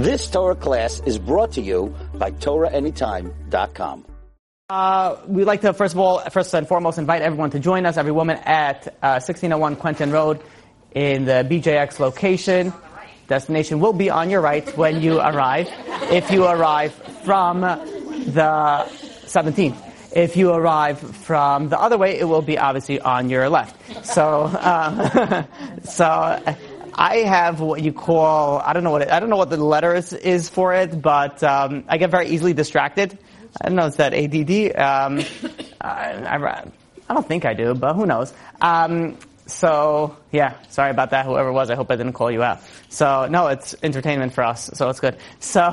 This Torah class is brought to you by TorahAnyTime.com. We'd like to, first and foremost, invite everyone to join us, every woman, at 1601 Quentin Road in the BJX location. Destination will be on your right when you arrive, if you arrive from the 17th. If you arrive from the other way, it will be obviously on your left. So, I have what you call, I don't know what the letter is for it, but I get very easily distracted. I don't know, is that ADD? I don't think I do, but who knows? Sorry about that, whoever it was. I hope I didn't call you out. So, no, it's entertainment for us, so it's good. So,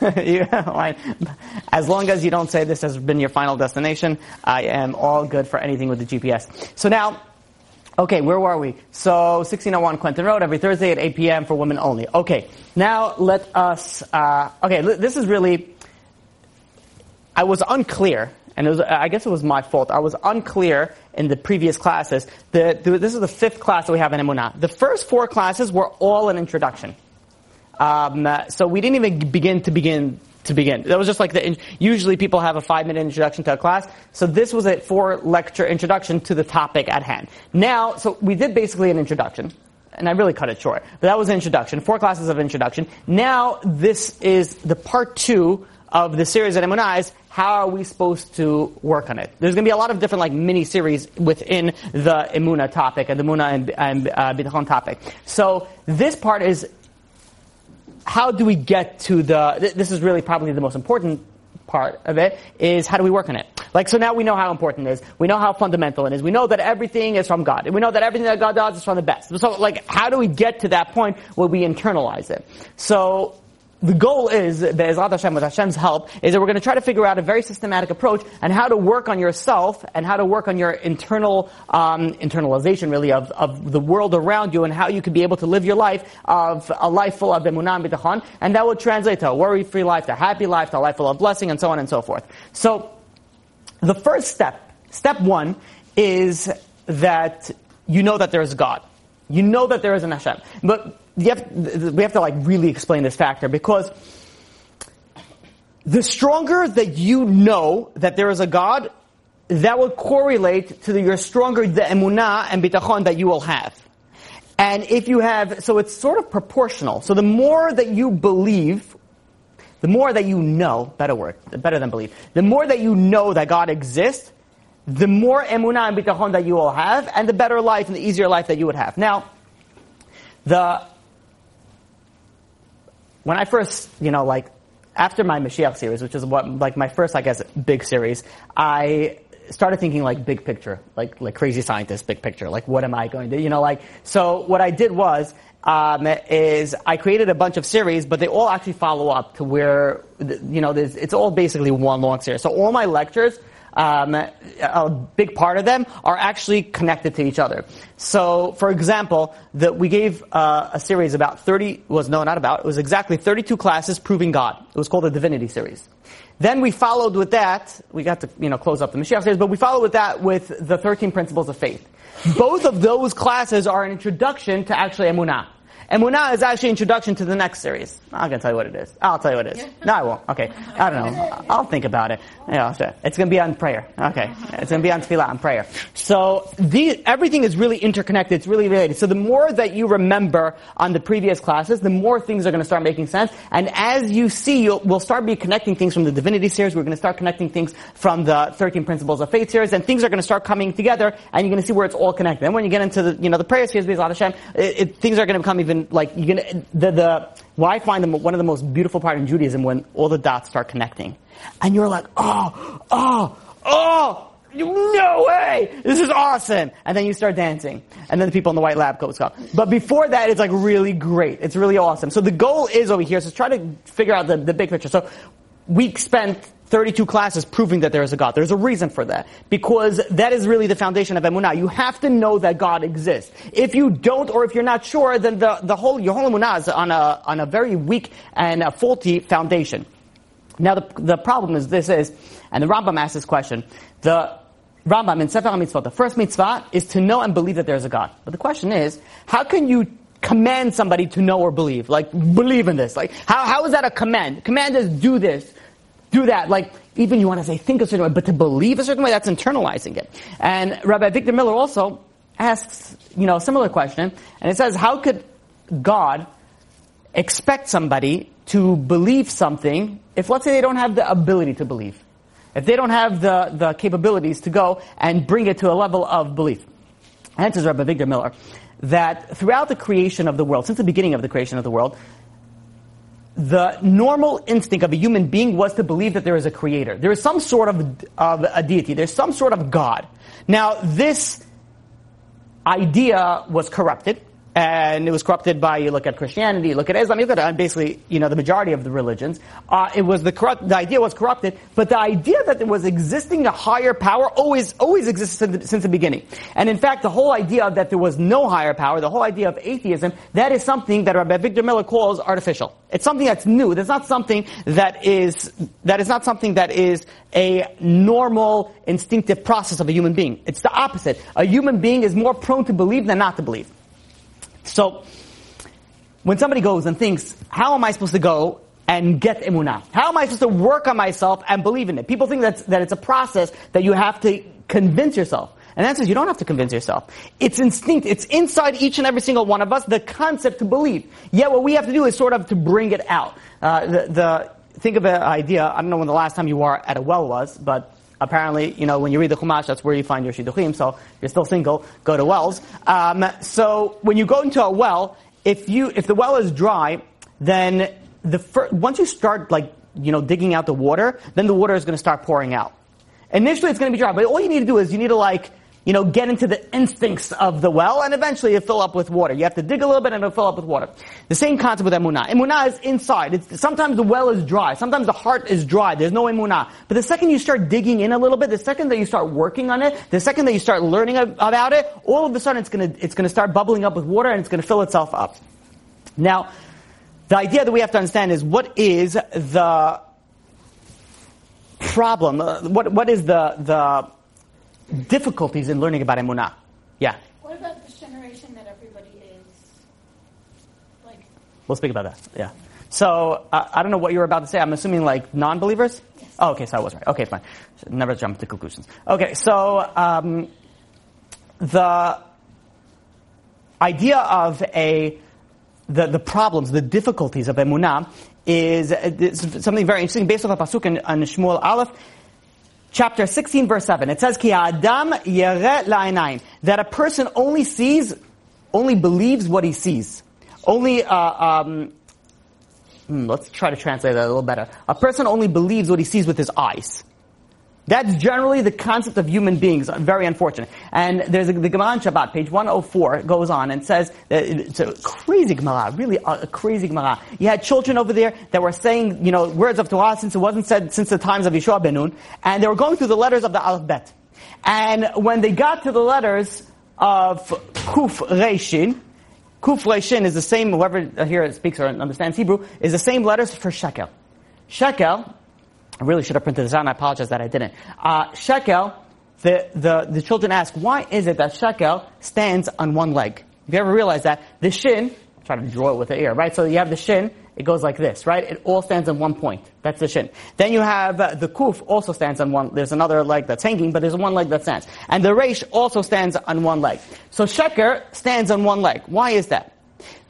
as long as you don't say this has been your final destination, I am all good for anything with the GPS. So now, okay, where were we? So, 1601 Quentin Road, every Thursday at 8 p.m. for women only. Okay, now let us, this is really... I was unclear, and it was, I guess it was my fault. I was unclear in the previous classes. This is the fifth class that we have in Emunah. The first four classes were all an introduction. So we didn't even begin. That was just like usually people have a 5-minute introduction to a class. So this was a 4-lecture introduction to the topic at hand. Now, so we did basically an introduction. And I really cut it short. But that was an introduction. 4 classes of introduction. Now, this is the part 2 of the series at Emunah is how are we supposed to work on it. There's going to be a lot of different mini-series within the Emunah topic, the Emunah and Bidakon topic. So this part is how do we get to this is really probably the most important part of it, is how do we work on it. So now we know how important it is. We know how fundamental it is. We know that everything is from God. We know that everything that God does is from the best. So how do we get to that point where we internalize it? So... the goal is, Be'ezrat Hashem, with Hashem's help, is that we're going to try to figure out a very systematic approach on how to work on yourself and how to work on your internal internalization, really, of the world around you and how you can be able to live your life of a life full of emunah and b'tachon, and that will translate to a worry-free life, to a happy life, to a life full of blessing, and so on and so forth. So, the first step one, is that you know that there is God. You know that there is an Hashem. But we have to really explain this factor, because the stronger that you know that there is a God, that will correlate to your stronger the emunah and bitachon that you will have. And if you have, so it's sort of proportional. So the more that you believe, the more that you know, better than believe, the more that you know that God exists, the more emunah and bitachon that you will have, and the better life and the easier life that you would have. Now, when I first, after my Mashiach series, which is my first, big series, I started thinking big picture, like crazy scientist, big picture, what am I going to, so what I did was, is I created a bunch of series, but they all actually follow up to where, it's all basically one long series. So all my lectures, a big part of them are actually connected to each other. So, for example, we gave a series about 32 classes proving God. It was called the Divinity series. Then we followed with that, we got to, close up the Mashiach series, but we followed with that with the 13 Principles of Faith. Both of those classes are an introduction to actually Emunah. Emunah is actually introduction to the next series. I'm not going to tell you what it is. I'll tell you what it is. No, I won't. Okay. I don't know. I'll think about it. It's going to be on prayer. Okay. It's going to be on tefillah, on prayer. So everything is really interconnected. It's really related. So the more that you remember on the previous classes, the more things are going to start making sense. And as you see, we'll start be connecting things from the Divinity series. We're going to start connecting things from the 13 Principles of Faith series. And things are going to start coming together. And you're going to see where it's all connected. And when you get into the prayer series, B'ezrat Hashem, things are going to become even... I find one of the most beautiful part in Judaism when all the dots start connecting, and you're like, oh, no way, this is awesome, and then you start dancing, and then the people in the white lab coats come. But before that, it's really great, it's really awesome. So the goal is over here. So try to figure out the big picture. So we spent 32 classes proving that there is a God. There's a reason for that. Because that is really the foundation of Emunah. You have to know that God exists. If you don't, or if you're not sure, then your whole Emunah is on a very weak and a faulty foundation. Now the problem is and the Rambam asked this question. The Rambam in Sefer HaMitzvot, the first mitzvah is to know and believe that there is a God. But the question is, how can you command somebody to know or believe. Like, believe in this. Like, how is that a command? Command is do this, do that. Like, even you want to say think a certain way, but to believe a certain way, that's internalizing it. And Rabbi Victor Miller also asks, a similar question, and it says, how could God expect somebody to believe something if, let's say, they don't have the ability to believe? If they don't have the capabilities to go and bring it to a level of belief. And it says Rabbi Victor Miller, that throughout the creation of the world, since the beginning of the creation of the world, the normal instinct of a human being was to believe that there is a creator. There is some sort of a deity. There's some sort of God. Now, this idea was corrupted. And it was corrupted by, you look at Christianity, you look at Islam, you look at basically, the majority of the religions. The idea was corrupted, but the idea that there was existing a higher power always existed since the beginning. And in fact, the whole idea that there was no higher power, the whole idea of atheism, that is something that Rabbi Victor Miller calls artificial. It's something that's new. That's not something that is a normal, instinctive process of a human being. It's the opposite. A human being is more prone to believe than not to believe. So, when somebody goes and thinks, how am I supposed to go and get Emunah? How am I supposed to work on myself and believe in it? People think that it's a process that you have to convince yourself. And that says you don't have to convince yourself. It's instinct. It's inside each and every single one of us, the concept to believe. Yet what we have to do is sort of to bring it out. Think of an idea. I don't know when the last time you were at a well was, but apparently, when you read the Chumash, that's where you find your Shiduchim, so if you're still single, go to wells. So when you go into a well, if the well is dry, then once you start digging out the water, then the water is going to start pouring out. Initially, it's going to be dry, but all you need to do is you need to get into the instincts of the well, and eventually it'll fill up with water. You have to dig a little bit, and it'll fill up with water. The same concept with emunah. Emunah is inside. Sometimes the well is dry. Sometimes the heart is dry. There's no emunah. But the second you start digging in a little bit, the second that you start working on it, the second that you start learning about it, all of a sudden it's gonna start bubbling up with water, and it's gonna fill itself up. Now, the idea that we have to understand is what is the problem? What is the difficulties in learning about Emunah? Yeah? What about this generation that everybody is like? We'll speak about that, yeah. So, I don't know what you were about to say. I'm assuming non-believers? Yes. Oh, okay, so I was right. Okay, fine. Should never jump to conclusions. Okay, so the idea of the problems, the difficulties of Emunah is something very interesting based off a Pasuk on Shmuel Aleph, Chapter 16, verse 7, it says, Ki ha'adam yereh la'ainayim, that a person only believes what he sees. Let's try to translate that a little better. A person only believes what he sees with his eyes. That's generally the concept of human beings. Very unfortunate. And there's the Gemara on Shabbat, page 104, goes on and says, it's a crazy Gemara, really a crazy Gemara. You had children over there that were saying, words of Torah since it wasn't said since the times of Yeshua Benun, and they were going through the letters of the Aleph Bet. And when they got to the letters of Kuf Reishin is the same, whoever here speaks or understands Hebrew, is the same letters for Shekel. Shekel, I really should have printed this out, and I apologize that I didn't. Shekel, the children ask, why is it that shekel stands on one leg? If you ever realize that, the shin, try to draw it with the ear, right? So you have the shin, it goes like this, right? It all stands on one point. That's the shin. Then you have the kuf also stands on one, there's another leg that's hanging, but there's one leg that stands. And the resh also stands on one leg. So sheker stands on one leg. Why is that?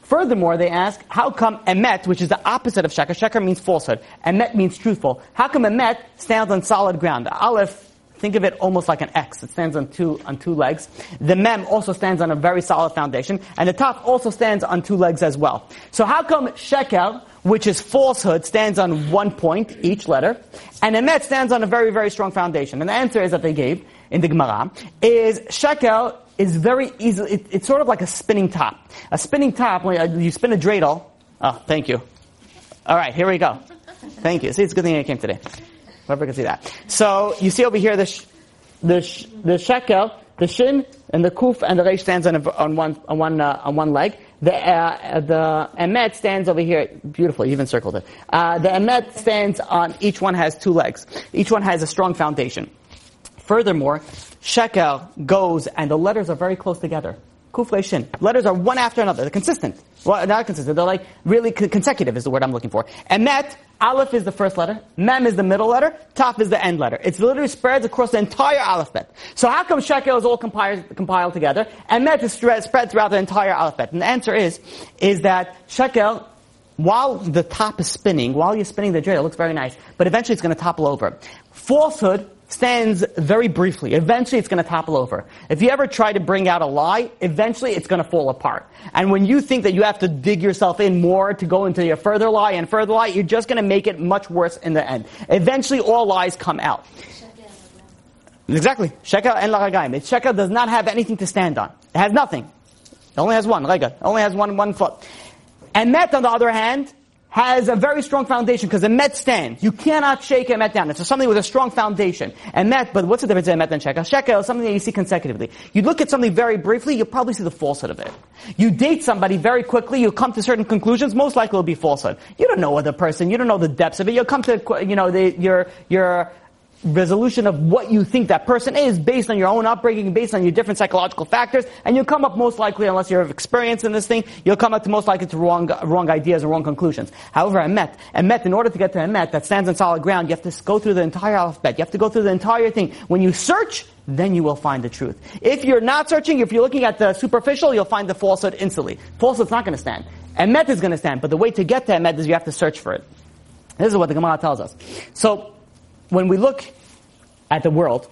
Furthermore, they ask, how come emet, which is the opposite of sheker, sheker means falsehood, emet means truthful, how come emet stands on solid ground? The aleph, think of it almost like an X. It stands on two legs. The mem also stands on a very solid foundation, and the top also stands on two legs as well. So how come sheker, which is falsehood, stands on one point, each letter, and emet stands on a very, very strong foundation? And the answer is that they gave in the Gemara is sheker is very easy. It's sort of like a spinning top. A spinning top, when you spin a dreidel. Oh, thank you. All right, here we go. Thank you. See, it's a good thing I came today. Whoever can see that. So you see over here the shekel, the shin, and the kuf, and the reish stands on one leg. The emet stands over here. Beautiful, you even circled it. The emet stands on, each one has two legs. Each one has a strong foundation. Furthermore, shekel goes, and the letters are very close together. Kuf Reishin. Letters are one after another. They're consistent. Well, not consistent. They're like really consecutive is the word I'm looking for. Emet, Aleph is the first letter. Mem is the middle letter. Taf is the end letter. It's literally spreads across the entire alphabet. So how come Sheker is all compiled together? Emet is spread throughout the entire alphabet. And the answer is that Sheker, while the top is spinning, while you're spinning the dreidel, it looks very nice, but eventually it's going to topple over. Falsehood stands very briefly. Eventually it's going to topple over. If you ever try to bring out a lie, eventually it's going to fall apart. And when you think that you have to dig yourself in more to go into your further lie, you're just going to make it much worse in the end. Eventually all lies come out. Exactly. Sheker and Lagaim. Sheker does not have anything to stand on. It has nothing. It only has one lega. It only has one foot. Emet, on the other hand, has a very strong foundation because Emet stands. You cannot shake Emet down. It's something with a strong foundation. Emet, but what's the difference between Emet and Sheker? Sheker is something that you see consecutively. You look at something very briefly, you'll probably see the falsehood of it. You date somebody very quickly, you'll come to certain conclusions, most likely it'll be falsehood. You don't know other person, you don't know the depths of it, you'll come to, your resolution of what you think that person is based on your own upbringing, based on your different psychological factors, and you'll come up most likely, unless you have experience in this thing, you'll come up to most likely to wrong ideas or wrong conclusions. However, Emet, in order to get to Emet that stands on solid ground, you have to go through the entire alphabet. You have to go through the entire thing. When you search, then you will find the truth. If you're not searching, if you're looking at the superficial, you'll find the falsehood instantly. Falsehood's not going to stand. Emet is going to stand, but the way to get to Emet is you have to search for it. This is what the Gemara tells us. So, when we look at the world,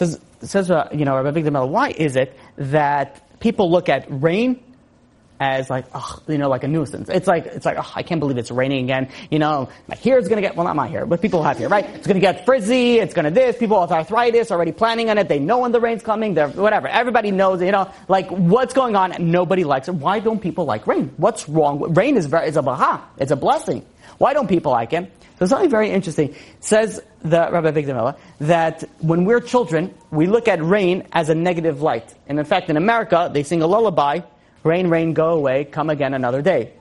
it says, Rabbi Victor Miller, why is it that people look at rain as like, like a nuisance? It's like, I can't believe it's raining again. My hair is going to get, well, not my hair, but people have hair, right? It's going to get frizzy. It's going to this. People with arthritis already planning on it. They know when the rain's coming. They're whatever. Everybody knows, like what's going on. Nobody likes it. Why don't people like rain? What's wrong? Rain is a bracha. It's a blessing. Why don't people like it? So something very interesting. Says the Rabbi Victor Miller that when we're children, we look at rain as a negative light. And in fact, in America, they sing a lullaby, rain, rain, go away, come again another day.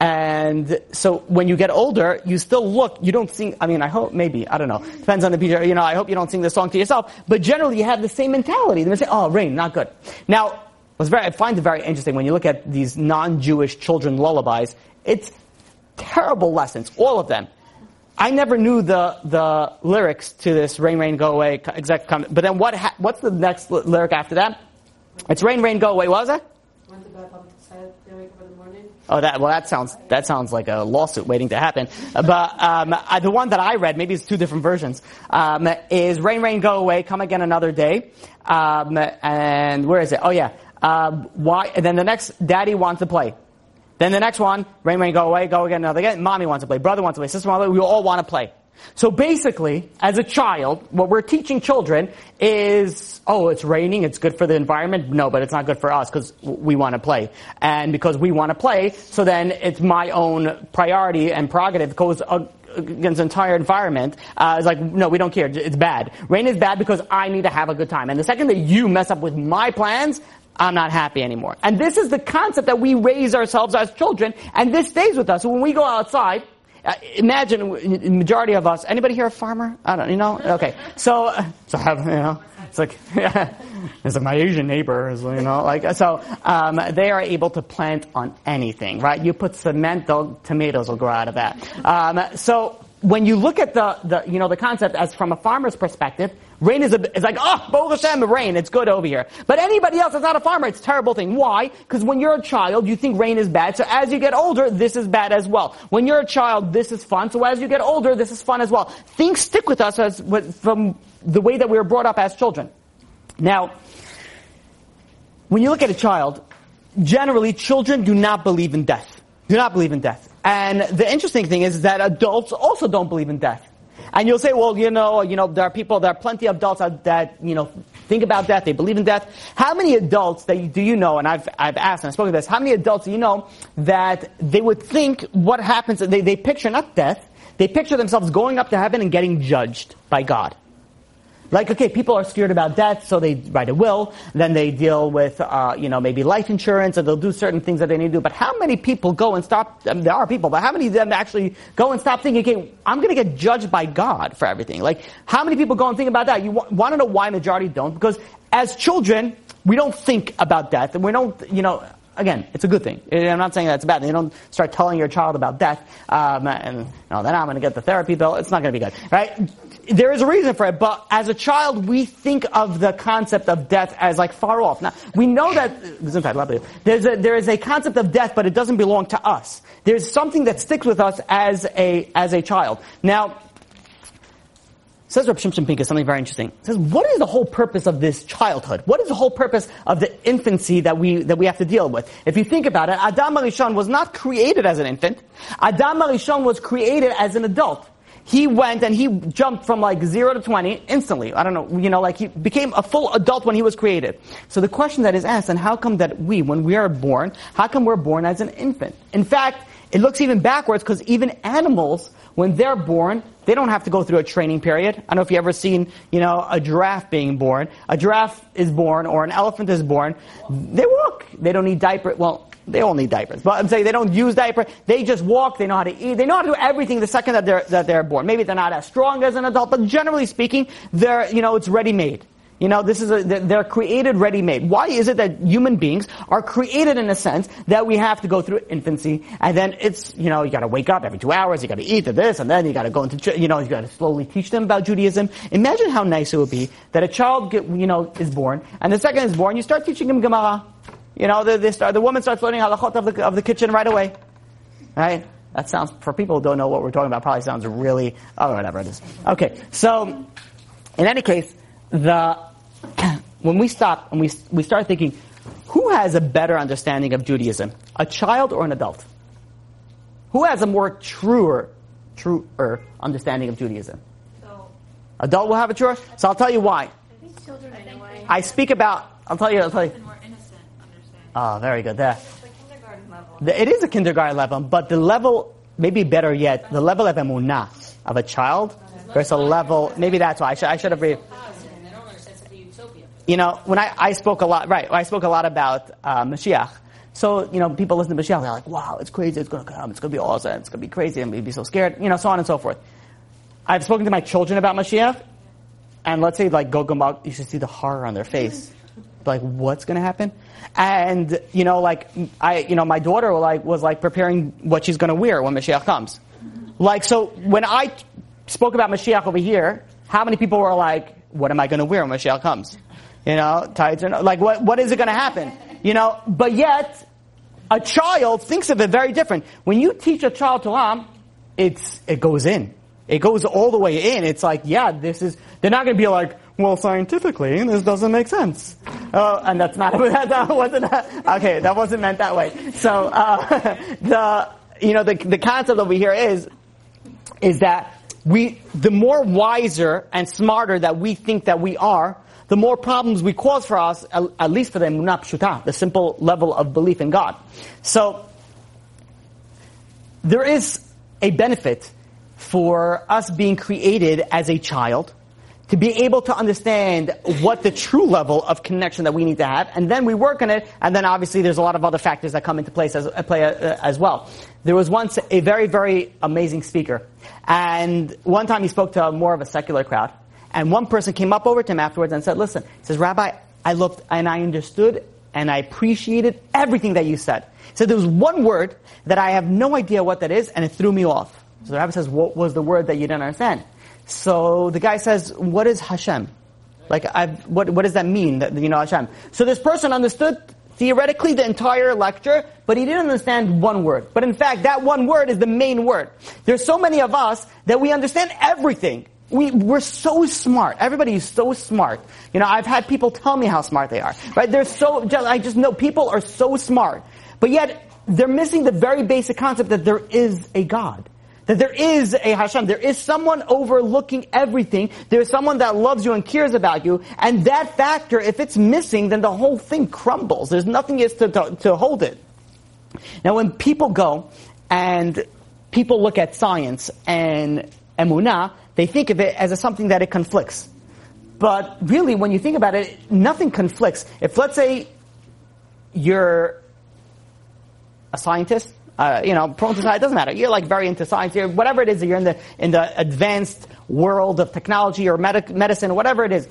And so when you get older, you still look, you don't sing, I hope, maybe, I don't know, depends on the teacher, I hope you don't sing this song to yourself, but generally you have the same mentality. They say, oh, rain, not good. Now, I find it very interesting when you look at these non-Jewish children lullabies, it's terrible lessons, all of them. I never knew the lyrics to this rain, rain, go away, exact comment. But then what's the next lyric after that? It's rain, rain, go away. What was that? Oh, that sounds like a lawsuit waiting to happen. But the one that I read, maybe it's two different versions, is rain, rain, go away, come again another day. And where is it? Oh yeah. Why? And then the next, daddy wants to play. Then the next one, rain, rain, go away, go again, another again. Mommy wants to play, brother wants to play, sister wants to play. We all want to play. So basically, as a child, what we're teaching children is, oh, it's raining, it's good for the environment. No, but it's not good for us because we want to play. And because we want to play, so then it's my own priority and prerogative goes against the entire environment. It's like, no, we don't care. It's bad. Rain is bad because I need to have a good time. And the second that you mess up with my plans, I'm not happy anymore. And this is the concept that we raise ourselves as children, and this stays with us. So when we go outside, imagine the majority of us, anybody here a farmer? I don't, Okay. So it's like, yeah, it's like my Asian neighbors, they are able to plant on anything, right? You put cement, tomatoes will grow out of that. So when you look at the concept as from a farmer's perspective, rain is like, oh, Baruch Hashem, rain, it's good over here. But anybody else that's not a farmer, it's a terrible thing. Why? Because when you're a child, you think rain is bad, so as you get older, this is bad as well. When you're a child, this is fun, so as you get older, this is fun as well. Things stick with us from the way that we were brought up as children. Now, when you look at a child, generally, children do not believe in death. Do not believe in death. And the interesting thing is that adults also don't believe in death. And you'll say, well, there are people, there are plenty of adults that, think about death, they believe in death. How many adults do you know, and I've asked and I've spoken to this, how many adults do you know that they would think what happens, they picture not death, they picture themselves going up to heaven and getting judged by God. Like, okay, people are scared about death, so they write a will, then they deal with, maybe life insurance, or they'll do certain things that they need to do. But how many people go and stop, there are people, but how many of them actually go and stop thinking, okay, I'm going to get judged by God for everything? Like, how many people go and think about that? You want to know why majority don't? Because as children, We don't think about death. We don't, you know, again, it's a good thing. I'm not saying that's bad. You don't start telling your child about death, and no, then I'm going to get the therapy bill. It's not going to be good, right? There is a reason for it, but as a child, we think of the concept of death as like far off. Now, we know that there is a concept of death, but it doesn't belong to us. There's something that sticks with us as a child. Now, says Reb Shimshon Pinkus something very interesting. He says, what is the whole purpose of this childhood? What is the whole purpose of the infancy that we have to deal with? If you think about it, Adam HaRishon was not created as an infant. Adam HaRishon was created as an adult. He went and he jumped from like 0 to 20 instantly. I don't know, you know, like he became a full adult when he was created. So the question that is asked, and how come that we, when we are born, how come we're born as an infant? In fact, it looks even backwards because even animals, when they're born, they don't have to go through a training period. I don't know if you've ever seen, you know, a giraffe being born. A giraffe is born or an elephant is born. They walk. They don't need diapers. Well, they all need diapers. But I'm saying they don't use diapers. They just walk. They know how to eat. They know how to do everything the second that they're born. Maybe they're not as strong as an adult, but generally speaking, they're, you know, it's ready-made. You know, they're created ready-made. Why is it that human beings are created in a sense that we have to go through infancy, and then it's, you know, you gotta wake up every 2 hours, you gotta eat this, and then you gotta go into, you know, you gotta slowly teach them about Judaism. Imagine how nice it would be that a child, you know, is born, and the second is born, you start teaching him Gemara. You know, the woman starts learning halachot of the kitchen right away. Right? That sounds, for people who don't know what we're talking about, probably sounds really, oh, whatever it is. Okay, so, in any case, when we stop and we start thinking, who has a better understanding of Judaism, a child or an adult? Who has a more truer understanding of Judaism? Adult will have a truer. So I'll tell you why. I think children anyway. I'll tell you. More innocent understanding. Oh, very good. There. It's like kindergarten level. It is a kindergarten level, but the level, maybe better yet, the level of emunah of a child versus a level. Maybe that's why I should have read. You know, when I spoke a lot about Mashiach. So, you know, people listen to Mashiach, they're like, wow, it's crazy, it's going to come, it's going to be awesome, it's going to be crazy, and we'd be so scared, you know, so on and so forth. I've spoken to my children about Mashiach, and let's say, like, Gogomog, you should see the horror on their face. Like, what's going to happen? And, you know, like, my daughter was preparing what she's going to wear when Mashiach comes. Like, so when I spoke about Mashiach over here, how many people were like, what am I going to wear when Mashiach comes? You know, tides are like, what is it going to happen? You know, but yet, a child thinks of it very different. When you teach a child Torah, it goes in. It goes all the way in. It's like, yeah, they're not going to be like, well, scientifically, this doesn't make sense. And that wasn't meant that way. So, the concept over here is that the more wiser and smarter that we think that we are, the more problems we cause for us, at least for the emunah pshuta, the simple level of belief in God. So, there is a benefit for us being created as a child to be able to understand what the true level of connection that we need to have, and then we work on it, and then obviously there's a lot of other factors that come into place as well. There was once a very, very amazing speaker, and one time he spoke to more of a secular crowd. And one person came up over to him afterwards and said, listen, he says, Rabbi, I looked and I understood and I appreciated everything that you said. He said, there was one word that I have no idea what that is and it threw me off. So the rabbi says, what was the word that you didn't understand? So the guy says, what is Hashem? Like, what does that mean, that, you know, Hashem? So this person understood theoretically the entire lecture, but he didn't understand one word. But in fact, that one word is the main word. There's so many of us that we understand everything. We're so smart. Everybody is so smart. You know, I've had people tell me how smart they are. Right? I just know people are so smart. But yet, they're missing the very basic concept that there is a God. That there is a Hashem. There is someone overlooking everything. There is someone that loves you and cares about you. And that factor, if it's missing, then the whole thing crumbles. There's nothing else to hold it. Now, when people go and people look at science and emunah, they think of it as something that it conflicts. But really, when you think about it, nothing conflicts. If, let's say, you're a scientist, prone to science, it doesn't matter. You're like very into science, you're, whatever it is, that you're in the advanced world of technology or medicine, whatever it is.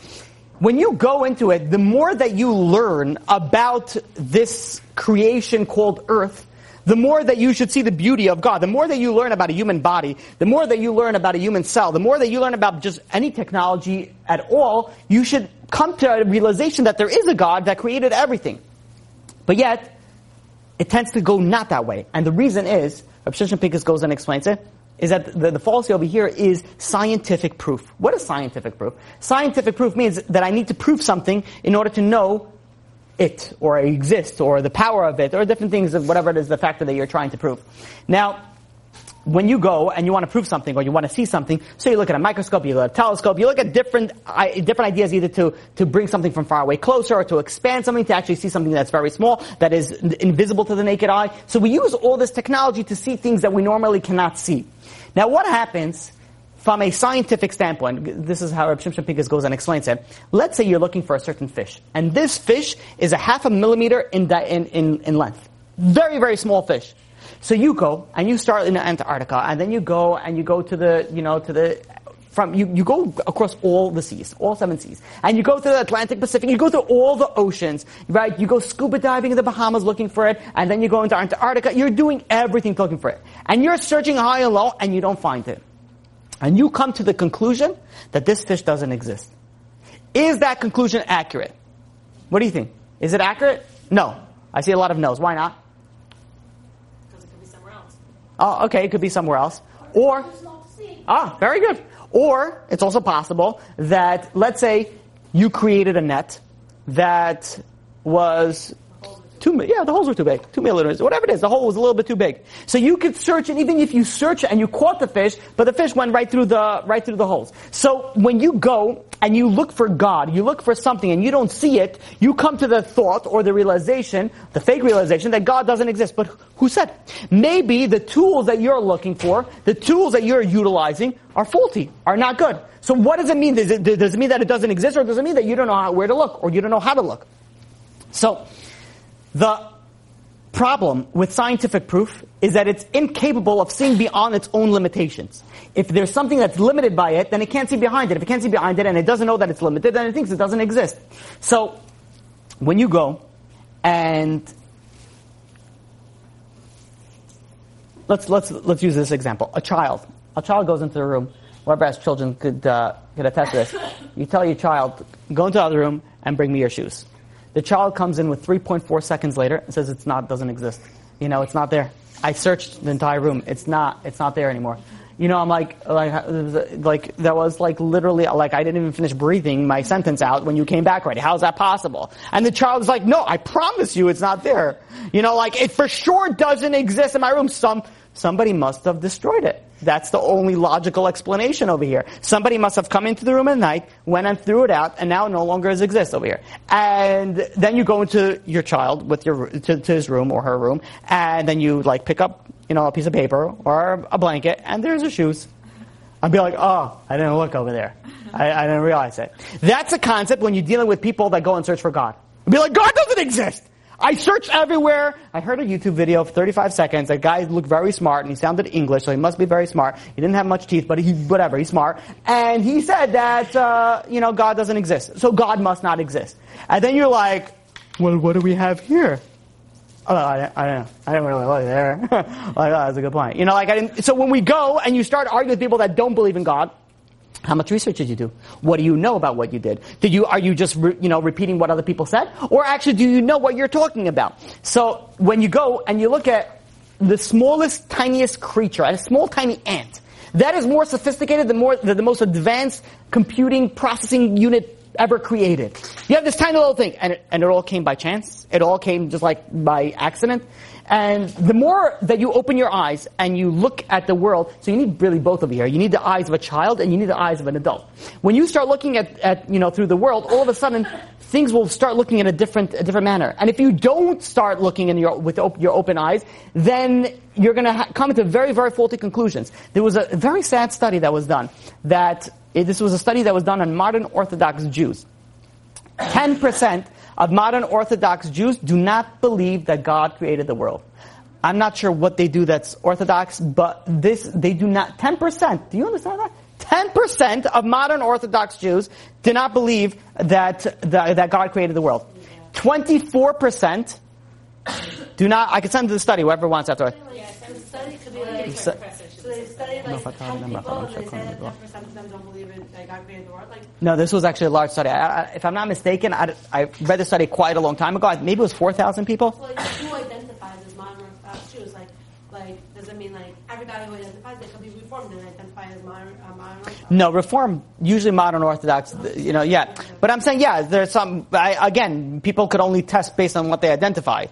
when you go into it, the more that you learn about this creation called Earth, the more that you should see the beauty of God, the more that you learn about a human body, the more that you learn about a human cell, the more that you learn about just any technology at all, you should come to a realization that there is a God that created everything. But yet, it tends to go not that way. And the reason is, Rabbi Shimon Pinkus goes and explains it, is that the fallacy over here is scientific proof. What is scientific proof? Scientific proof means that I need to prove something in order to know it, or exist, or the power of it, or different things, of whatever it is, the factor that you're trying to prove. Now, when you go and you want to prove something, or you want to see something, so you look at a microscope, you look at a telescope, you look at different ideas, either to bring something from far away closer, or to expand something, to actually see something that's very small, that is invisible to the naked eye. So we use all this technology to see things that we normally cannot see. Now what happens from a scientific standpoint? This is how Rabbi Shimshon Pinkus goes and explains it. Let's say you're looking for a certain fish, and this fish is a half a millimeter in length. Very, very small fish. So you go and you start in Antarctica, and then you go to the, you go across all the seas, all seven seas, and you go to the Atlantic, Pacific, you go through all the oceans, right? You go scuba diving in the Bahamas looking for it, and then you go into Antarctica. You're doing everything looking for it, and you're searching high and low, and you don't find it, and you come to the conclusion that this fish doesn't exist. Is that conclusion accurate? What do you think? Is it accurate? No. I see a lot of no's. Why not? Oh, okay, it could be somewhere else. Or, very good. Or, it's also possible that, let's say, you created a net that was the holes were too big, 2 millimeters, whatever it is, the hole was a little bit too big. So you could search, and even if you search and you caught the fish, but the fish went right through the holes. So when you go and you look for God, you look for something and you don't see it, you come to the thought or the realization, the fake realization, that God doesn't exist. But who said? Maybe the tools that you're looking for, the tools that you're utilizing are faulty, are not good. So what does it mean? Does it mean that it doesn't exist, or does it mean that you don't know where to look, or you don't know how to look? So the problem with scientific proof is that it's incapable of seeing beyond its own limitations. If there's something that's limited by it, then it can't see behind it. If it can't see behind it and it doesn't know that it's limited, then it thinks it doesn't exist. So when you go and let's use this example. A child goes into the room. Whoever has children could attest to this. You tell your child, go into the other room and bring me your shoes. The child comes in with 3.4 seconds later and says doesn't exist. It's not there. I searched the entire room. It's not there anymore. I'm like that was like literally like I didn't even finish breathing my sentence out when you came back already. How's that possible? And the child's like, no, I promise you it's not there. It for sure doesn't exist in my room. Somebody must have destroyed it. That's the only logical explanation over here. Somebody must have come into the room at night, went and threw it out, and now it no longer exists over here. And then you go into your child with to his room or her room, and then you pick up a piece of paper or a blanket, and there's the shoes. I'd be like, oh, I didn't look over there. I didn't realize it. That's a concept when you're dealing with people that go and search for God. I'd be like, God doesn't exist. I searched everywhere. I heard a YouTube video of 35 seconds. A guy looked very smart, and he sounded English, so he must be very smart. He didn't have much teeth, but he's smart. And he said that, God doesn't exist. So God must not exist. And then you're like, well, what do we have here? Oh, I don't know. I didn't really look there. That was a good point. So when we go and you start arguing with people that don't believe in God, how much research did you do? What do you know about what you did? Are you just repeating what other people said, or actually do you know what you're talking about? So when you go and you look at the smallest, tiniest creature, a small, tiny ant, that is more sophisticated than the most advanced computing processing unit ever created. You have this tiny little thing, and it all came by chance. It all came just by accident. And the more that you open your eyes and you look at the world, so you need really both over here. You need the eyes of a child and you need the eyes of an adult. When you start looking at through the world, all of a sudden things will start looking in a different manner. And if you don't start looking with your open eyes, then you're going to come to very, very faulty conclusions. There was a very sad study that was done. This was a study that was done on modern Orthodox Jews. 10% of modern Orthodox Jews do not believe that God created the world. I'm not sure what they do that's Orthodox, but they do not. 10%. Do you understand that? 10% of modern Orthodox Jews do not believe that God created the world. 24% do not. I can send to the study, whoever wants after. Yes, and the study could be like so they study like some people, they say that 10% of them don't believe in that God created the world. Like, no, this was actually a large study. If I'm not mistaken, I read the study quite a long time ago. Maybe it was 4,000 people. So like, who identifies as modern Orthodox Jews? Like, does it mean like everybody who identifies, they could be Reformed and identify as modern Orthodox? No, Reformed, usually modern Orthodox, yeah. But I'm saying, yeah, there's some, again, people could only test based on what they identify.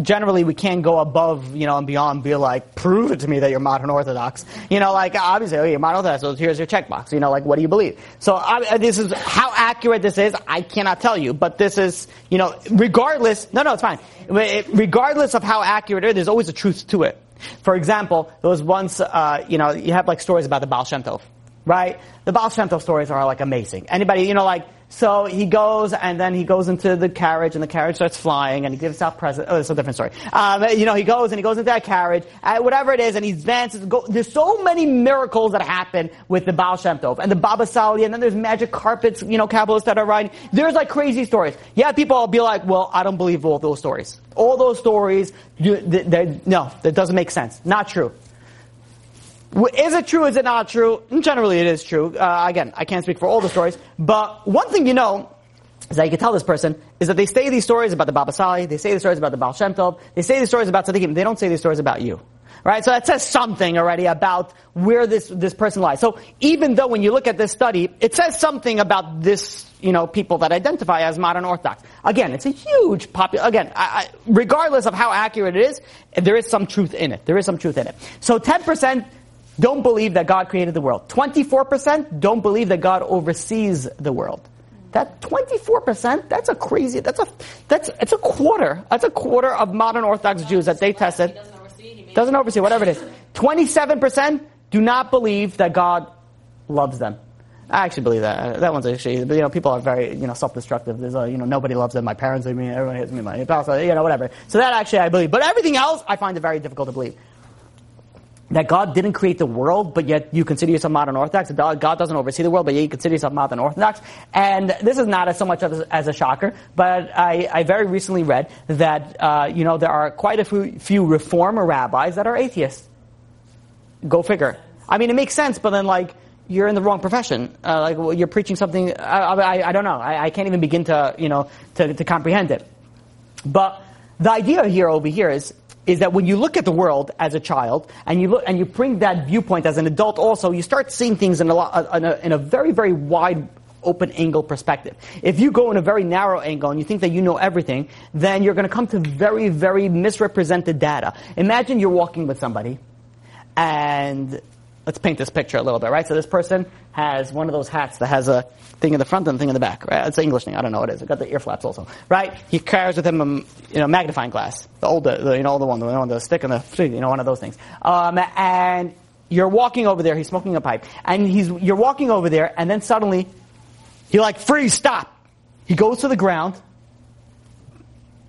Generally we can't go above, and beyond and be like, prove it to me that you're modern Orthodox. Obviously, you're modern Orthodox, so here's your checkbox. What do you believe? So this is how accurate this is, I cannot tell you. But this is, regardless, it's fine. Regardless of how accurate it is, there's always a truth to it. For example, there was once, you have like stories about the Baal Shem Tov, right? The Baal Shem Tov stories are like amazing. Anybody, so he goes, and then he goes into the carriage, and the carriage starts flying, and he gives out presents. Oh, that's a different story. He goes into that carriage, whatever it is, and he advances. There's so many miracles that happen with the Baal Shem Tov, and the Baba Sali, and then there's magic carpets, Kabbalists that are riding. There's like crazy stories. Yeah, people will be like, well, I don't believe all those stories. All those stories, no, that doesn't make sense. Not true. Is it true? Is it not true? Generally, it is true. Again, I can't speak for all the stories. But one thing is that you can tell this person is that they say these stories about the Baba Sali, they say these stories about the Baal Shem Tov, they say these stories about Tzaddikim, they don't say these stories about you. Right? So that says something already about where this person lies. So even though when you look at this study, it says something about this, people that identify as modern Orthodox. Again, it's a huge regardless of how accurate it is, there is some truth in it. So 10% don't believe that God created the world. 24% don't believe that God oversees the world. That 24%, that's a quarter. That's a quarter of modern Orthodox Jews that they tested. He doesn't oversee, whatever it is. 27% do not believe that God loves them. I actually believe that. That one's actually, people are very, self-destructive. There's nobody loves them. My parents hate me. Everyone hates me. My spouse, whatever. So that actually I believe. But everything else, I find it very difficult to believe. That God didn't create the world, but yet you consider yourself modern Orthodox. God doesn't oversee the world, but yet you consider yourself modern Orthodox. And this is not so much as a shocker, but I very recently read that, there are quite a few reformer rabbis that are atheists. Go figure. I mean, it makes sense, but then you're in the wrong profession. You're preaching something, I don't know. I can't even begin to comprehend it. But the idea over here is that when you look at the world as a child, and you bring that viewpoint as an adult also, you start seeing things in a very, very wide open angle perspective. If you go in a very narrow angle and you think that you know everything, then you're going to come to very, very misrepresented data. Imagine you're walking with somebody, and let's paint this picture a little bit, right? So this person has one of those hats that has a thing in the front and a thing in the back, right? It's an English thing. I don't know what it is. It got the ear flaps also, right? He carries with him a magnifying glass, the older one, the stick and the one of those things. And you're walking over there. He's smoking a pipe, and you're walking over there, and then suddenly he freeze, stop. He goes to the ground,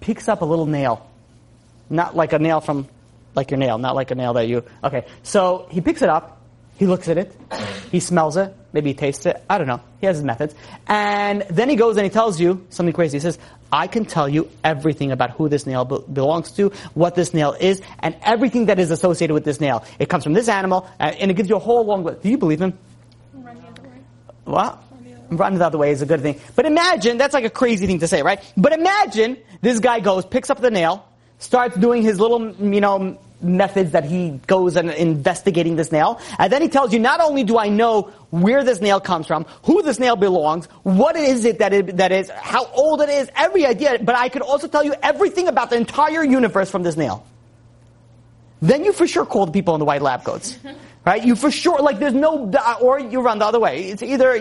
picks up a little nail, not like a nail from your nail, not like a nail that you. Okay, so he picks it up. He looks at it, he smells it, maybe he tastes it, I don't know, he has his methods. And then he goes and he tells you something crazy. He says, I can tell you everything about who this nail belongs to, what this nail is, and everything that is associated with this nail. It comes from this animal, and it gives you a whole long list. Do you believe him? Run the other way. What? Run the other way is a good thing. But imagine, that's like a crazy thing to say, right? But imagine this guy goes, picks up the nail, starts doing his little, methods that he goes and investigating this nail. And then he tells you, not only do I know where this nail comes from, who this nail belongs, what is it that is, how old it is, every idea, but I could also tell you everything about the entire universe from this nail. Then you for sure call the people in the white lab coats. Right? You for sure, there's no, or you run the other way. It's either,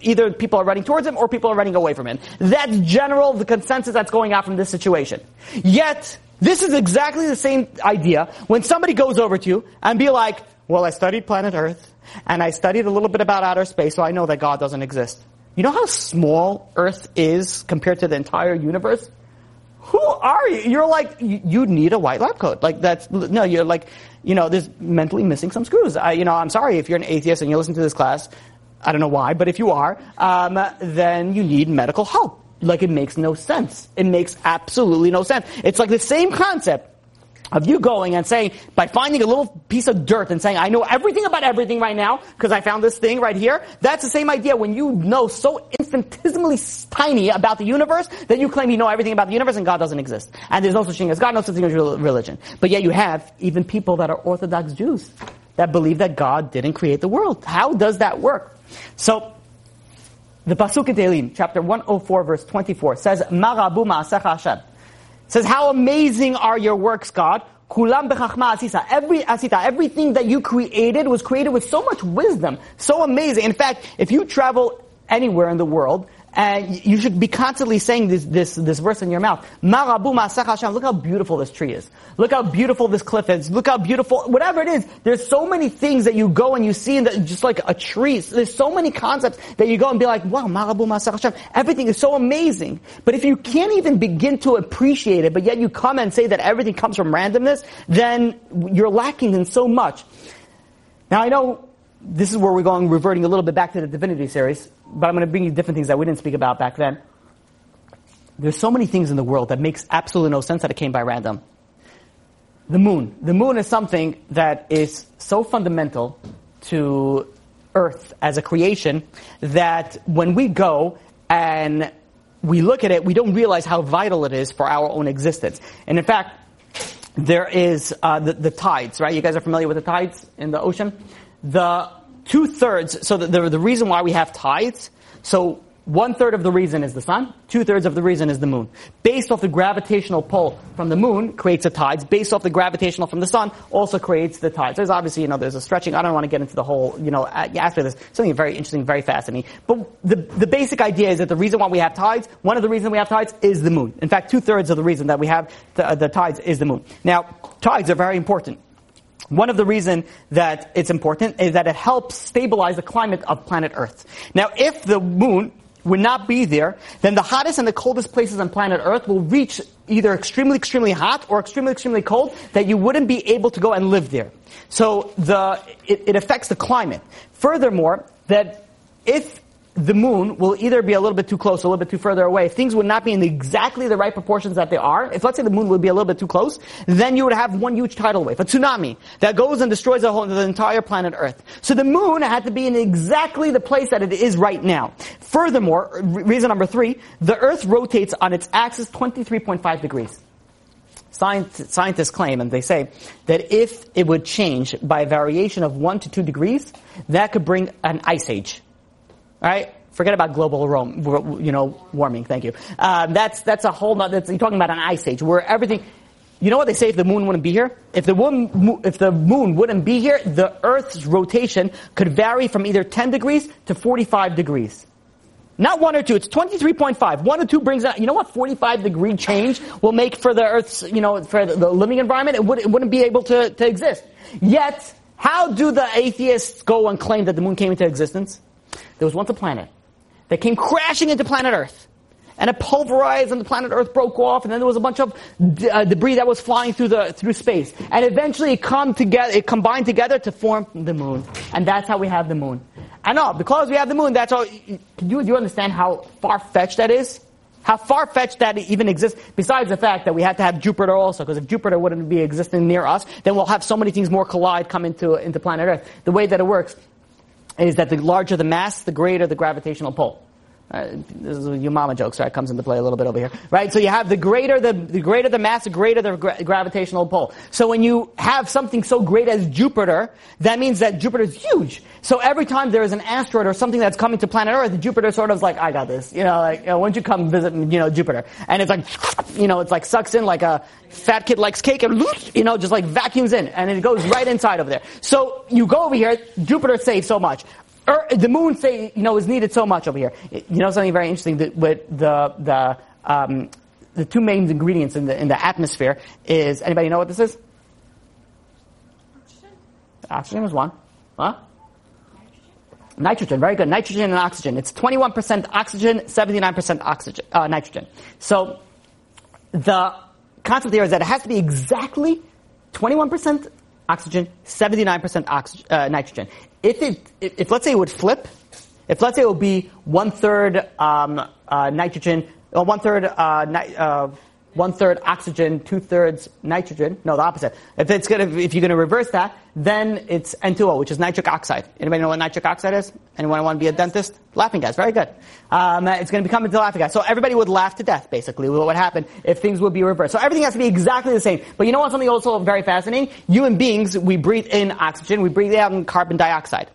either people are running towards him or people are running away from him. That's general, the consensus that's going out from this situation. Yet, this is exactly the same idea when somebody goes over to you and be like, well, I studied planet Earth, and I studied a little bit about outer space, so I know that God doesn't exist. You know how small Earth is compared to the entire universe? who are you? You're like, you need a white lab coat. Like, that's, no, you're like, you know, there's mentally missing some screws. I'm sorry if you're an atheist and you listen to this class. I don't know why, but if you are, then you need medical help. Like, it makes no sense. It makes absolutely no sense. It's like the same concept of you going and saying, by finding a little piece of dirt and saying, I know everything about everything right now because I found this thing right here. That's the same idea when you know so infinitesimally tiny about the universe that you claim you know everything about the universe and God doesn't exist. And there's no such thing as God, no such thing as religion. But yet you have even people that are Orthodox Jews that believe that God didn't create the world. How does that work? So, the Pasuk in Tehillim, chapter 104, verse 24, says, Ma rabu ma'asecha Hashem. Says, how amazing are your works, God? Kulam bechachma asisa. Everything that you created was created with so much wisdom. So amazing. In fact, if you travel anywhere in the world, and you should be constantly saying this verse in your mouth. Ma rabu ma'asecha Hashem. Look how beautiful this tree is. Look how beautiful this cliff is. Look how beautiful, whatever it is. There's so many things that you go and you see, and just like a tree. There's so many concepts that you go and be like, wow, ma rabu ma'asecha Hashem. Everything is so amazing. But if you can't even begin to appreciate it, but yet you come and say that everything comes from randomness, then you're lacking in so much. Now I know, this is where we're going, reverting a little bit back to the Divinity series, but I'm going to bring you different things that we didn't speak about back then. There's so many things in the world that makes absolutely no sense that it came by random. The moon. The moon is something that is so fundamental to Earth as a creation that when we go and we look at it, we don't realize how vital it is for our own existence. And in fact, there is the tides, right? You guys are familiar with the tides in the ocean? The two-thirds, so the reason why we have tides, so one-third of the reason is the sun, two-thirds of the reason is the moon. Based off the gravitational pull from the moon creates the tides, based off the gravitational from the sun also creates the tides. There's obviously, there's a stretching, I don't want to get into the whole, aspect of this, something very interesting, very fascinating. But the basic idea is that the reason why we have tides, one of the reasons we have tides is the moon. In fact, two-thirds of the reason that we have the tides is the moon. Now, tides are very important. One of the reasons that it's important is that it helps stabilize the climate of planet Earth. Now, if the moon would not be there, then the hottest and the coldest places on planet Earth will reach either extremely, extremely hot or extremely, extremely cold that you wouldn't be able to go and live there. So it affects the climate. Furthermore, that if the moon will either be a little bit too close, a little bit too further away. Things would not be in exactly the right proportions that they are. If, let's say, the moon would be a little bit too close, then you would have one huge tidal wave, a tsunami, that goes and destroys the entire planet Earth. So the moon had to be in exactly the place that it is right now. Furthermore, reason number 3, the Earth rotates on its axis 23.5 degrees. Scientists claim, and they say, that if it would change by a variation of 1 to 2 degrees, that could bring an ice age. All right, forget about global warming. Thank you. That's a whole nother. You're talking about an ice age where everything. You know what they say? If the moon wouldn't be here, if the moon wouldn't be here, the Earth's rotation could vary from either 10 degrees to 45 degrees. Not 1 or 2. It's 23.5. 1 or 2 brings out. You know what? 45-degree change will make for the Earth's. For the living environment, it wouldn't be able to exist. Yet, how do the atheists go and claim that the moon came into existence? There was once a planet that came crashing into planet Earth, and it pulverized, and the planet Earth broke off, and then there was a bunch of debris that was flying through space, and eventually it combined together to form the moon, and that's how we have the moon. I know, because we have the moon, that's all. Do you understand how far-fetched that is? How far-fetched that even exists, besides the fact that we had to have Jupiter also, because if Jupiter wouldn't be existing near us, then we'll have so many things more collide come into planet Earth. The way that it works is that the larger the mass, the greater the gravitational pull. This is your mama jokes, right? Comes into play a little bit over here, right? So you have the greater the mass, the greater the gravitational pull. So when you have something so great as Jupiter, that means that Jupiter is huge. So every time there is an asteroid or something that's coming to planet Earth, Jupiter sort of is like, I got this. Why don't you come visit, Jupiter? And it's like, sucks in like a fat kid likes cake and, just like vacuums in. And it goes right inside over there. So you go over here, Jupiter saves so much. The moon, is needed so much over here. Something very interesting that with the two main ingredients in the atmosphere is, anybody know what this is? Oxygen. Oxygen was one. Huh? Nitrogen. Very good. Nitrogen and oxygen. It's 21% oxygen, 79% nitrogen. So the concept here is that it has to be exactly 21% oxygen, 79% nitrogen. If let's say it would flip, if let's say it would be one third oxygen, two-thirds nitrogen. No, the opposite. If you're gonna reverse that, then it's N2O, which is nitric oxide. Anybody know what nitric oxide is? Anyone want to be a dentist? Laughing gas, very good. It's gonna become into laughing gas. So everybody would laugh to death, basically, what would happen if things would be reversed. So everything has to be exactly the same. But you know what's something also very fascinating? Human beings, we breathe in oxygen, we breathe out carbon dioxide.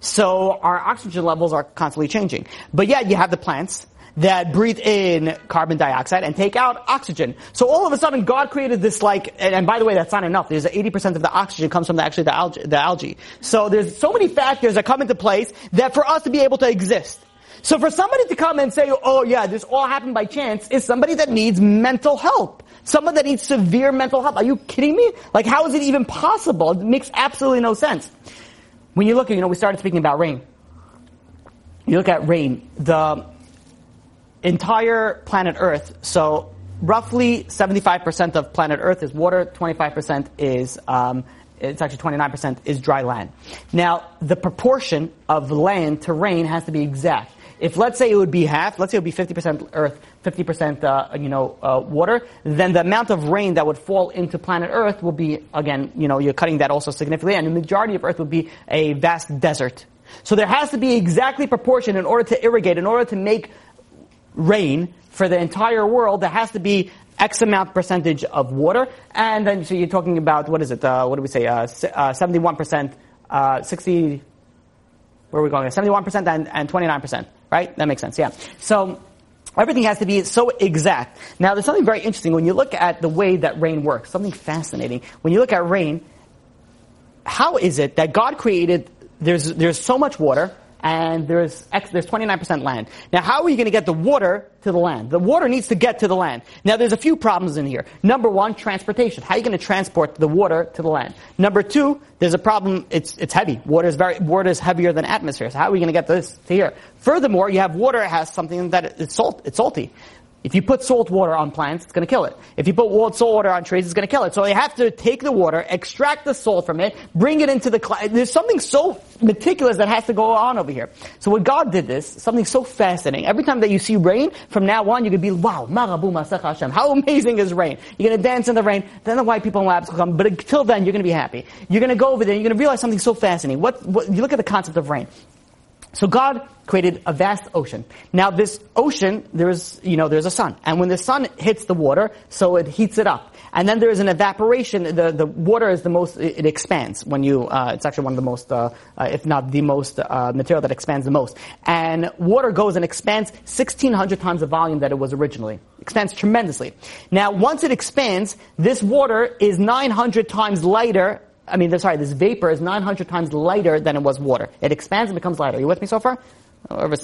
So our oxygen levels are constantly changing. But yet you have the plants that breathe in carbon dioxide and take out oxygen. So all of a sudden, God created this and by the way, that's not enough. There's 80% of the oxygen comes from the algae. So there's so many factors that come into place that for us to be able to exist. So for somebody to come and say, oh yeah, this all happened by chance, is somebody that needs mental help. Someone that needs severe mental help. Are you kidding me? How is it even possible? It makes absolutely no sense. When you look at, we started speaking about rain. You look at rain, the entire planet Earth, so roughly 75% of planet Earth is water, 25% is, it's actually 29% is dry land. Now, the proportion of land to rain has to be exact. If let's say it would be half, let's say it would be 50% Earth, 50% water, then the amount of rain that would fall into planet Earth will be, again, you're cutting that also significantly, and the majority of Earth would be a vast desert. So there has to be exactly proportion in order to irrigate, in order to make rain for the entire world, there has to be X amount percentage of water, and then so you're talking about, 71%, 60, where are we going? 71% and 29%, right? That makes sense, yeah. So everything has to be so exact. Now there's something very interesting when you look at the way that rain works, something fascinating. When you look at rain, how is it that God created, there's so much water, and there's 29% land. Now, how are you going to get the water to the land? The water needs to get to the land. Now, there's a few problems in here. Number one, transportation. How are you going to transport the water to the land? Number two, there's a problem. It's heavy. Water is heavier than atmosphere. So how are we going to get this to here? Furthermore, you have water that has something that it's salty. If you put salt water on plants, it's going to kill it. If you put salt water on trees, it's going to kill it. So you have to take the water, extract the salt from it, bring it into the cloud. There's something so meticulous that has to go on over here. So when God did this, something so fascinating. Every time that you see rain, from now on, you're going to be, wow, marabu masach Hashem. How amazing is rain? You're going to dance in the rain. Then the white people in labs will come. But until then, you're going to be happy. You're going to go over there. You're going to realize something so fascinating. You look at the concept of rain. So God created a vast ocean. Now this ocean, there's a sun. And when the sun hits the water, so it heats it up. And then there is an evaporation. The water is the most, it expands when it's actually one of the most, if not the most, material that expands the most. And water goes and expands 1,600 times the volume that it was originally. Expands tremendously. Now once it expands, this water is 900 times lighter. This vapor is 900 times lighter than it was water. It expands and becomes lighter. Are you with me so far? Whoever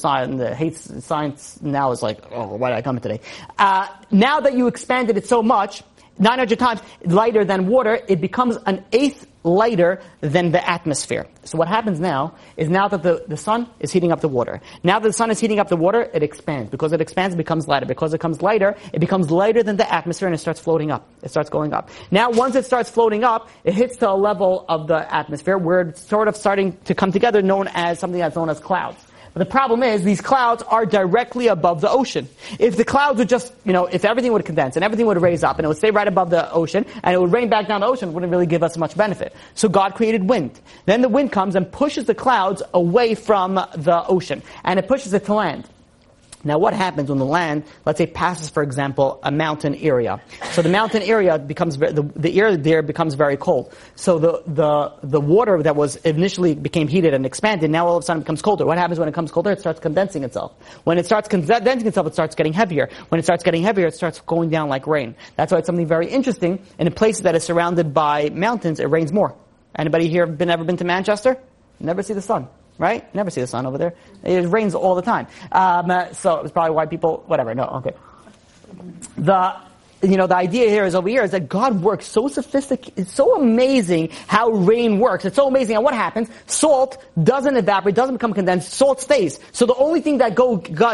hates science now is like, oh, why did I come in today? Now that you expanded it so much, 900 times lighter than water, it becomes an eighth lighter than the atmosphere. So what happens now is now that the sun is heating up the water. Now that the sun is heating up the water, it expands. Because it expands, it becomes lighter. Because it becomes lighter, it becomes lighter than the atmosphere and it starts floating up. It starts going up. Now once it starts floating up, it hits to a level of the atmosphere where it's sort of starting to come together, known as something that's known as clouds. But the problem is these clouds are directly above the ocean. If the clouds would just, if everything would condense and everything would raise up and it would stay right above the ocean and it would rain back down the ocean, it wouldn't really give us much benefit. So God created wind. Then the wind comes and pushes the clouds away from the ocean and it pushes it to land. Now what happens when the land, let's say, passes, for example, a mountain area? So the mountain area becomes, the air there becomes very cold. So the water that was initially became heated and expanded, now all of a sudden becomes colder. What happens when it comes colder? It starts condensing itself. When it starts condensing itself, it starts getting heavier. When it starts getting heavier, it starts going down like rain. That's why it's something very interesting. In a place that is surrounded by mountains, it rains more. Anybody here ever been to Manchester? Never see the sun. Right? Never see the sun over there. It rains all the time. So it was probably why people, whatever, no, okay. The you know, the idea here is over here is that God works so sophisticated, it's so amazing how rain works. It's so amazing. And what happens? Salt doesn't evaporate, doesn't become condensed. Salt stays. So the only thing that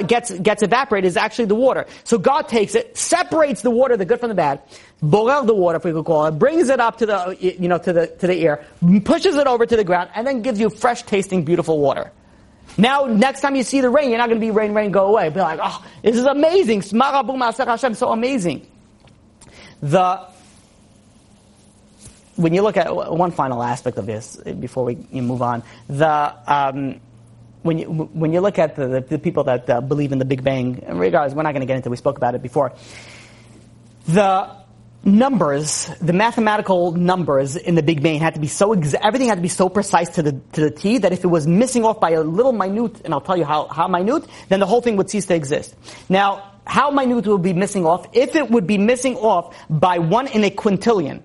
gets evaporated is actually the water. So God takes it, separates the water, the good from the bad, boil the water, if we could call it, brings it up to the, you know, to the ear, pushes it over to the ground, and then gives you fresh tasting, beautiful water. Now, next time you see the rain, you're not going to be rain, go away. Be like, oh, this is amazing. So amazing. When you look at one final aspect of this, before you move on, when you look at the people that believe in the Big Bang, and regardless, we're not going to get into it, we spoke about it before, the numbers, the mathematical numbers in the Big Bang had to be so everything had to be so precise to the T that if it was missing off by a little minute, and I'll tell you how minute, then the whole thing would cease to exist. Now, how minute would be missing off? If it would be missing off by 1 in a quintillion.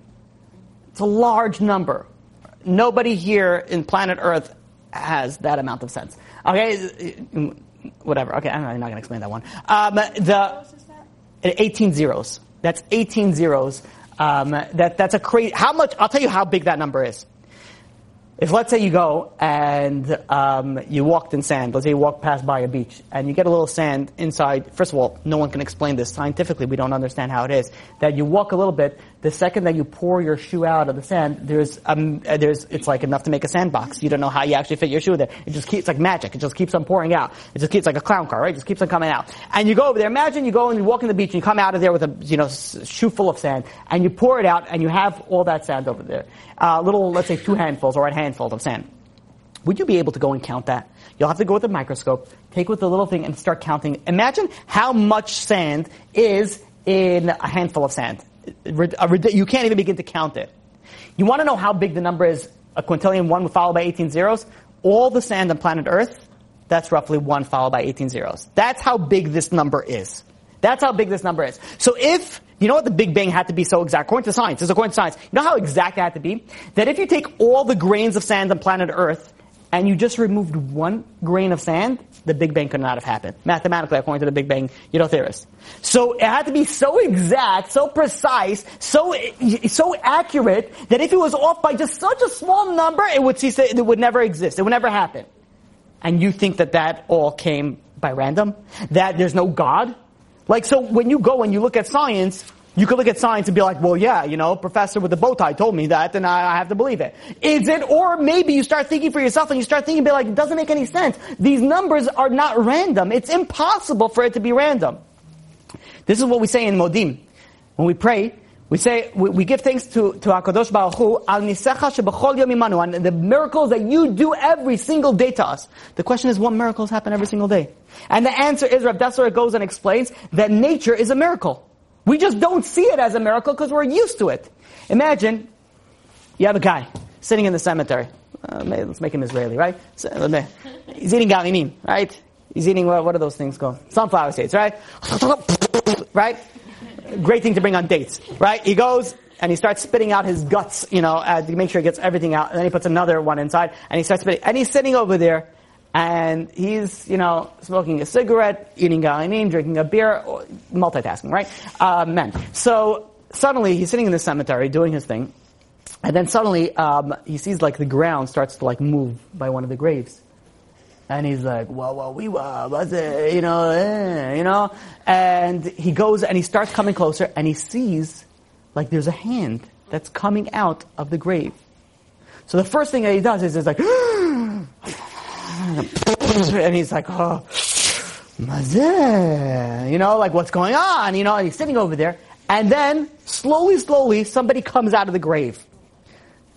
It's a large number. Nobody here in planet Earth has that amount of sense. Okay, whatever. Okay, I'm not going to explain that one. 18 zeros. That's 18 zeros. That's a crazy. How much? I'll tell you how big that number is. If let's say you go and you walked in sand, let's say you walk past by a beach and you get a little sand inside. First of all, no one can explain this scientifically. We don't understand how it is that you walk a little bit. The second that you pour your shoe out of the sand, it's like enough to make a sandbox. You don't know how you actually fit your shoe there. It just keeps, it's like magic. It just keeps on pouring out. It just keeps like a clown car, right? It just keeps on coming out. And you go over there. Imagine you go and you walk in the beach and you come out of there with a shoe full of sand and you pour it out and you have all that sand over there. Let's say 2 handfuls or a handful of sand. Would you be able to go and count that? You'll have to go with a microscope, take with the little thing and start counting. Imagine how much sand is in a handful of sand. You can't even begin to count it. You want to know how big the number is, a quintillion, 1 followed by 18 zeros? All the sand on planet Earth, that's roughly 1 followed by 18 zeros. That's how big this number is. That's how big this number is. So if you know what the Big Bang had to be so exact? According to science. You know how exact it had to be? That if you take all the grains of sand on planet Earth and you just removed 1 grain of sand, the Big Bang could not have happened. Mathematically, according to the Big Bang, theorists. So it had to be so exact, so precise, so accurate that if it was off by just such a small number, it would never exist. It would never happen. And you think that all came by random? That there's no God? Like, so when you go and you look at science, you could look at science and be like, well, yeah, professor with the bow tie told me that, and I have to believe it. Is it? Or maybe you start thinking for yourself and you start thinking, be like, it doesn't make any sense. These numbers are not random. It's impossible for it to be random. This is what we say in Modim. When we pray, we say, we give thanks to HaKadosh Baruch Hu, Al Nisecha Shebachol Yom Imanu, and the miracles that you do every single day to us. The question is, what miracles happen every single day? And the answer is, Rav Dessler goes and explains that nature is a miracle. We just don't see it as a miracle because we're used to it. Imagine, you have a guy sitting in the cemetery. Let's make him Israeli, right? He's eating garinim, right? He's eating, what are those things called? Sunflower seeds, right? Right? Great thing to bring on dates, right? He goes and he starts spitting out his guts, to make sure he gets everything out. And then he puts another one inside and he starts spitting. And he's sitting over there and he's, smoking a cigarette, eating galanim, drinking a beer, multitasking, right? Men. So suddenly he's sitting in the cemetery doing his thing. And then suddenly he sees like the ground starts to like move by one of the graves. And he's like, what's it? And he goes and he starts coming closer and he sees like there's a hand that's coming out of the grave. So the first thing that he does is like, and he's like, oh, like what's going on? And he's sitting over there. And then slowly, somebody comes out of the grave.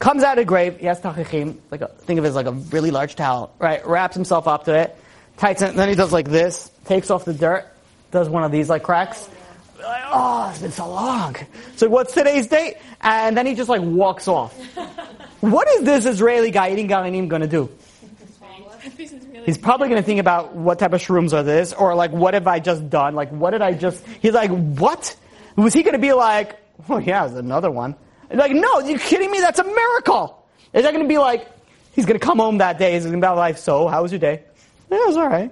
He has tachichim, think of it as like a really large towel, right? Wraps himself up to it, tightens it, then he does like this, takes off the dirt, does one of these like cracks. Like, oh, it's been so long. So what's today's date? And then he just like walks off. What is this Israeli guy eating galanim going to do? He's probably going to think about what type of shrooms are this, or like what have I just done? Like what did I just? He's like, what? Was he going to be like? Oh yeah, there's another one. Like, no, you're kidding me? That's a miracle. Is that going to be like, he's going to come home that day. He's going to be like, so, how was your day? Yeah, it was all right.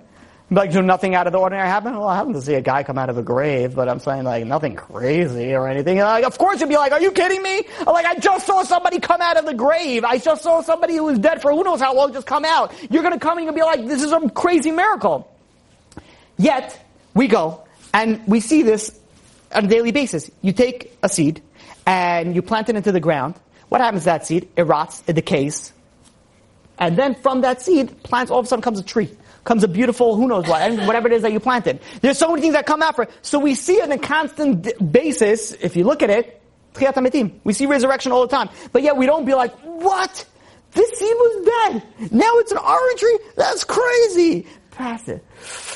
Like, do nothing out of the ordinary happen? Well, I happen to see a guy come out of a grave, but I'm saying, like, nothing crazy or anything. Like, of course you'd be like, are you kidding me? Like, I just saw somebody come out of the grave. I just saw somebody who was dead for who knows how long just come out. You're going to come and you'll be like, this is some crazy miracle. Yet, we go, and we see this on a daily basis. You take a seed, and you plant it into the ground. What happens to that seed? It rots, it decays. And then from that seed, plants, all of a sudden comes a tree. Comes a beautiful, who knows what, and whatever it is that you planted. There's so many things that come after. So we see on a constant basis, if you look at it, we see resurrection all the time. But yet we don't be like, what? This seed was dead. Now it's an orange tree? That's crazy. Pass it.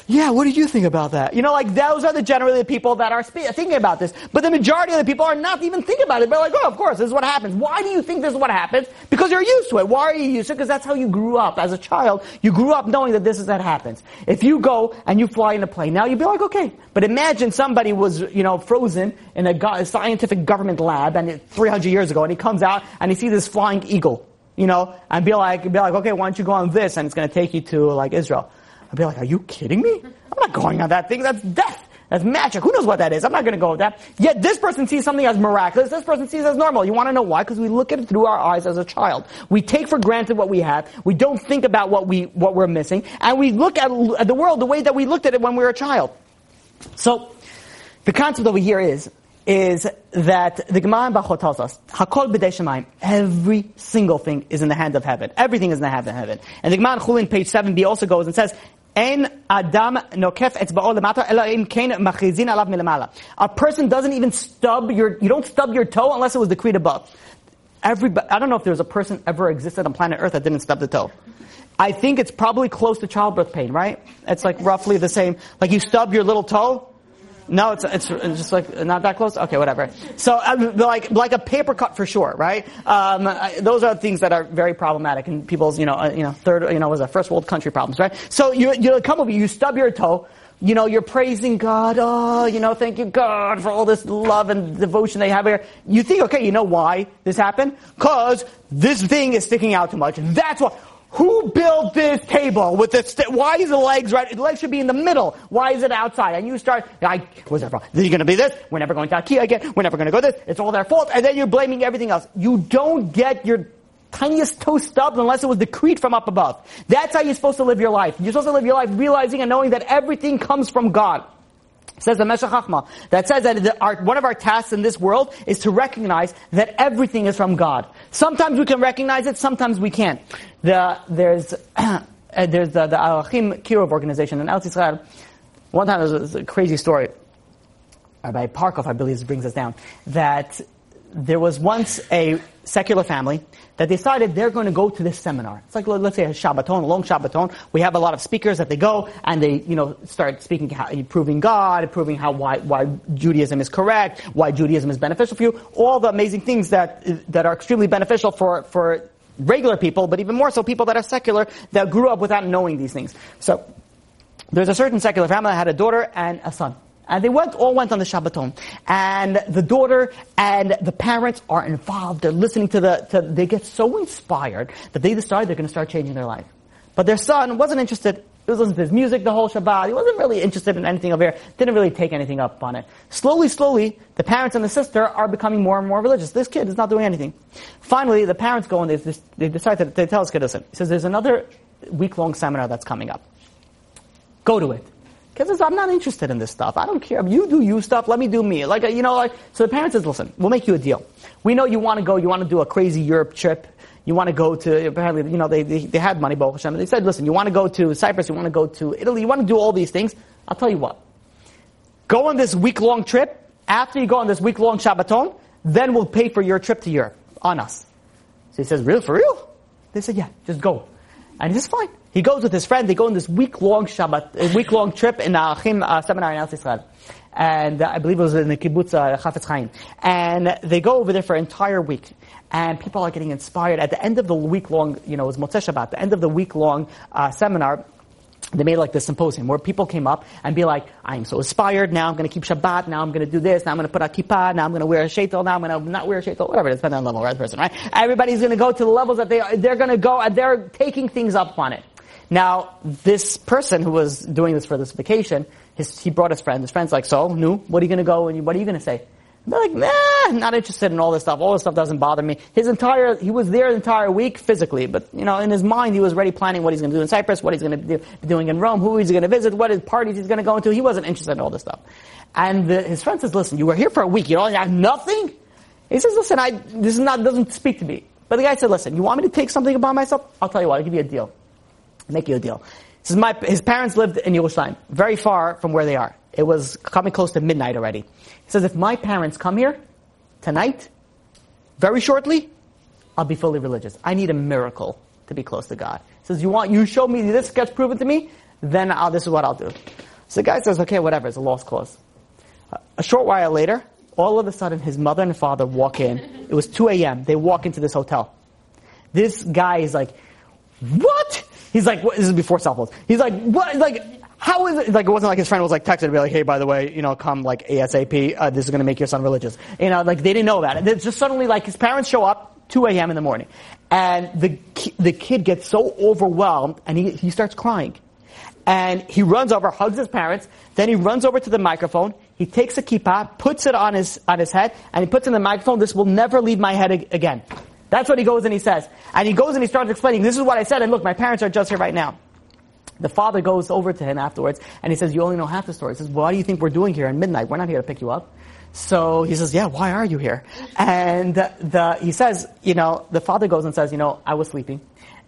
Yeah, what do you think about that? You know, like, those are the generally the people that are thinking about this. But the majority of the people are not even thinking about it. They're like, oh, of course, this is what happens. Why do you think this is what happens? Because you're used to it. Why are you used to it? Because that's how you grew up as a child. You grew up knowing that this is what happens. If you go and you fly in a plane, now you'd be like, okay. But imagine somebody was, you know, frozen in a scientific government lab and 300 years ago, and he comes out and he sees this flying eagle, you know, and be like, okay, why don't you go on this? And it's going to take you to, like, Israel. I'd be like, are you kidding me? I'm not going on that thing. That's death. That's magic. Who knows what that is? I'm not going to go with that. Yet this person sees something as miraculous. This person sees it as normal. You want to know why? Because we look at it through our eyes as a child. We take for granted what we have. We don't think about what we're missing. And we look at the world the way that we looked at it when we were a child. So the concept over here is that the Gemara in Bachot tells us, Hakol b'dei Shemayim, every single thing is in the hand of heaven. Everything is in the hand of heaven. And the Gemara in Chulin, page 7b, also goes and says, Ein Adam nokef etzba'o lemata ela im kein machrizin alav milamala. A person doesn't even stub your toe unless it was decreed above. Everybody, I don't know if there's a person ever existed on planet Earth that didn't stub the toe. I think it's probably close to childbirth pain, right? It's like roughly the same. Like you stub your little toe. No, it's just like not that close. Okay, whatever. So like a paper cut for sure, right? Those are things that are very problematic in people's first world country problems, right? So you come over, you stub your toe, you know, you're praising God, thank you God for all this love and devotion they have here. You think, okay, you know why this happened? Cause this thing is sticking out too much. That's why. Who built this table with the why is the legs right? The legs should be in the middle. Why is it outside? And you start, was that wrong? This is going to be this. We're never going to IKEA again. We're never going to go this. It's all their fault. And then you're blaming everything else. You don't get your tiniest toe stubbed unless it was decreed from up above. That's how you're supposed to live your life. You're supposed to live your life realizing and knowing that everything comes from God. Says the Mashiach Chachma, that says that one of our tasks in this world is to recognize that everything is from God. Sometimes we can recognize it, sometimes we can't. There's the Alachim Kirov organization in Eretz Yisrael. One time there was a crazy story. Rabbi Parkov, I believe, brings us down. That there was once a secular family that decided they're going to go to this seminar. It's like, let's say, a Shabbaton, a long Shabbaton. We have a lot of speakers that they go, and they, start speaking, proving God, proving why Judaism is correct, why Judaism is beneficial for you, all the amazing things that are extremely beneficial for regular people, but even more so people that are secular, that grew up without knowing these things. So, there's a certain secular family that had a daughter and a son. And they all went on the Shabbaton. And the daughter and the parents are involved. They're listening they get so inspired that they decide they're going to start changing their life. But their son wasn't interested. He was listening to his music the whole Shabbat. He wasn't really interested in anything over here. Didn't really take anything up on it. Slowly, the parents and the sister are becoming more and more religious. This kid is not doing anything. Finally, the parents go and they decide that they tell this kid, listen, he says, there's another week-long seminar that's coming up. Go to it. Because I'm not interested in this stuff. I don't care. You do you stuff. Let me do me. So the parents says, listen, we'll make you a deal. We know you want to go. You want to do a crazy Europe trip. You want to go to, apparently, they had money, Baruch Hashem. They said, listen, you want to go to Cyprus. You want to go to Italy. You want to do all these things. I'll tell you what. Go on this week-long trip. After you go on this week-long Shabbaton, then we'll pay for your trip to Europe on us. So he says, real? For real? They said, yeah, just go. And he says, fine. He goes with his friend. They go on this week-long Shabbat, week-long trip in the Achim seminar in Eretz Yisrael, and I believe it was in the kibbutz Chafetz Chaim. And they go over there for an entire week, and people are getting inspired. At the end of the week-long, it was Motzei Shabbat. The end of the week-long seminar. They made like this symposium where people came up and be like, I am so inspired, now I'm going to keep Shabbat, now I'm going to do this, now I'm going to put a kippah, now I'm going to wear a sheitel, now I'm going to not wear a sheitel, whatever, it depends on the level, right, person, right? Everybody's going to go to the levels that they're going to go, and they're taking things up on it. Now, this person who was doing this for this vacation, he brought his friend. His friend's like, so, Nu, what are you going to go and what are you going to say? And they're like, nah, not interested in all this stuff. All this stuff doesn't bother me. He was there the entire week physically, but, in his mind, he was already planning what he's going to do in Cyprus, what he's going to be doing in Rome, who he's going to visit, what his parties he's going to go into. He wasn't interested in all this stuff. And his friend says, listen, you were here for a week, you have nothing? He says, listen, doesn't speak to me. But the guy said, listen, you want me to take something upon myself? I'll tell you what, I'll give you a deal. I'll make you a deal. This is his parents lived in Yerushalayim, very far from where they are. It was coming close to midnight already. He says, if my parents come here tonight, very shortly, I'll be fully religious. I need a miracle to be close to God. He says, you show me this sketch, prove it to me, then this is what I'll do. So the guy says, okay, whatever, it's a lost cause. A short while later, all of a sudden, his mother and father walk in. It was 2 a.m. They walk into this hotel. This guy is like, what? He's like, what? This is before cell phones. He's like, what? Like, how is it? Like, it wasn't like his friend was like texted and be like, hey, by the way, come like ASAP. This is going to make your son religious. They didn't know about it. It's just suddenly like his parents show up 2 a.m. in the morning. And the kid gets so overwhelmed and he starts crying. And he runs over, hugs his parents. Then he runs over to the microphone. He takes a kippah, puts it on his head, and he puts in the microphone, this will never leave my head again. That's what he goes and he says. And he goes and he starts explaining, this is what I said, and look, my parents are just here right now. The father goes over to him afterwards, and he says, you only know half the story. He says, why do you think we're doing here at midnight? We're not here to pick you up. So he says, yeah, why are you here? And he says, the father goes and says, I was sleeping,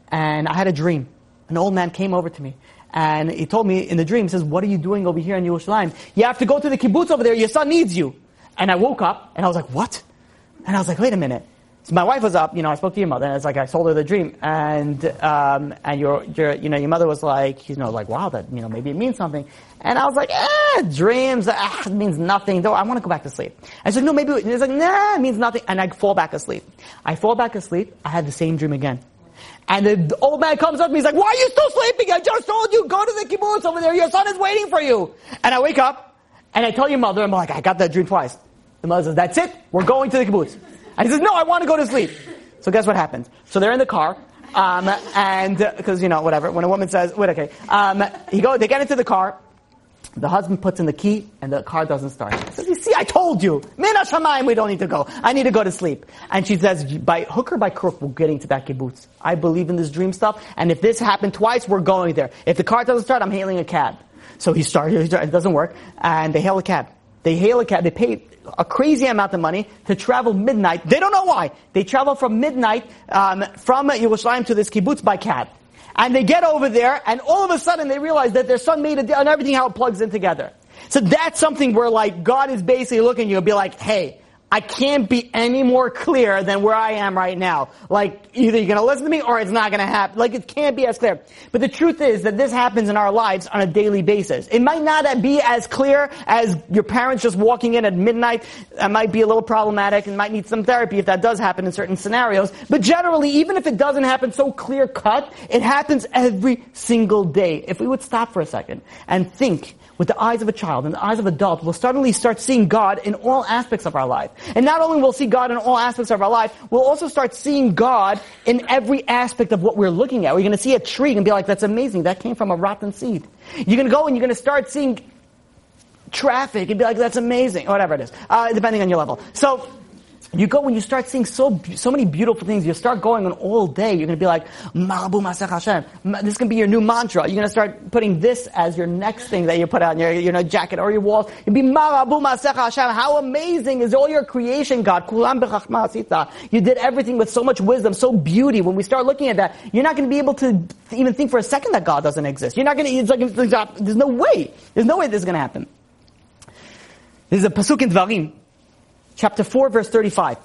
and I had a dream. An old man came over to me. And he told me in the dream, he says, what are you doing over here in Yerushalayim? You have to go to the kibbutz over there. Your son needs you. And I woke up, and I was like, what? And I was like, wait a minute. So my wife was up, I spoke to your mother, and it's like, I told her the dream. And your mother was like, like, wow, that, maybe it means something. And I was like, dreams, it means nothing. Though I want to go back to sleep. I said, no, maybe, and it's like, nah, it means nothing. And I fall back asleep. I had the same dream again. And the old man comes up to me, he's like, why are you still sleeping? I just told you, go to the kibbutz over there, your son is waiting for you. And I wake up, and I tell your mother, I'm like, I got that dream twice. The mother says, that's it, we're going to the kibbutz. And he says, no, I want to go to sleep. So guess what happens? So they're in the car, and, because, whatever, when a woman says, wait, okay, they get into the car, the husband puts in the key, and the car doesn't start. He says, you see, I told you. Min hashamayim, we don't need to go. I need to go to sleep. And she says, by hook or by crook, we're getting to that kibbutz. I believe in this dream stuff, and if this happened twice, we're going there. If the car doesn't start, I'm hailing a cab. So he started, it doesn't work, and they hail a cab. They paid a crazy amount of money to travel midnight. They don't know why. They travel from midnight, from Yerushalayim to this kibbutz by cab. And they get over there, and all of a sudden they realize that their son made a deal and everything, how it plugs in together. So that's something where, like, God is basically looking at you and be like, hey, I can't be any more clear than where I am right now. Like, either you're going to listen to me or it's not going to happen. Like, it can't be as clear. But the truth is that this happens in our lives on a daily basis. It might not be as clear as your parents just walking in at midnight. That might be a little problematic and might need some therapy if that does happen in certain scenarios. But generally, even if it doesn't happen so clear cut, it happens every single day. If we would stop for a second and think with the eyes of a child and the eyes of an adult, we'll suddenly start seeing God in all aspects of our life. And not only will we see God in all aspects of our life, we'll also start seeing God in every aspect of what we're looking at. We're going to see a tree and be like, that's amazing. That came from a rotten seed. You're going to go and you're going to start seeing traffic and be like, that's amazing. Or whatever it is, depending on your level. So you go and you start seeing so many beautiful things. You start going on all day. You're going to be like, Ma'abu Masach Hashem. This can be your new mantra. You're going to start putting this as your next thing that you put on your jacket or your walls. You'll be Ma'abu Masach Hashem. How amazing is all your creation, God? Kulam b'chachma asita. You did everything with so much wisdom, so beauty. When we start looking at that, you're not going to be able to even think for a second that God doesn't exist. You're not going to. It's like there's no way. There's no way this is going to happen. There's a pasuk in Devarim. Chapter 4, verse 35.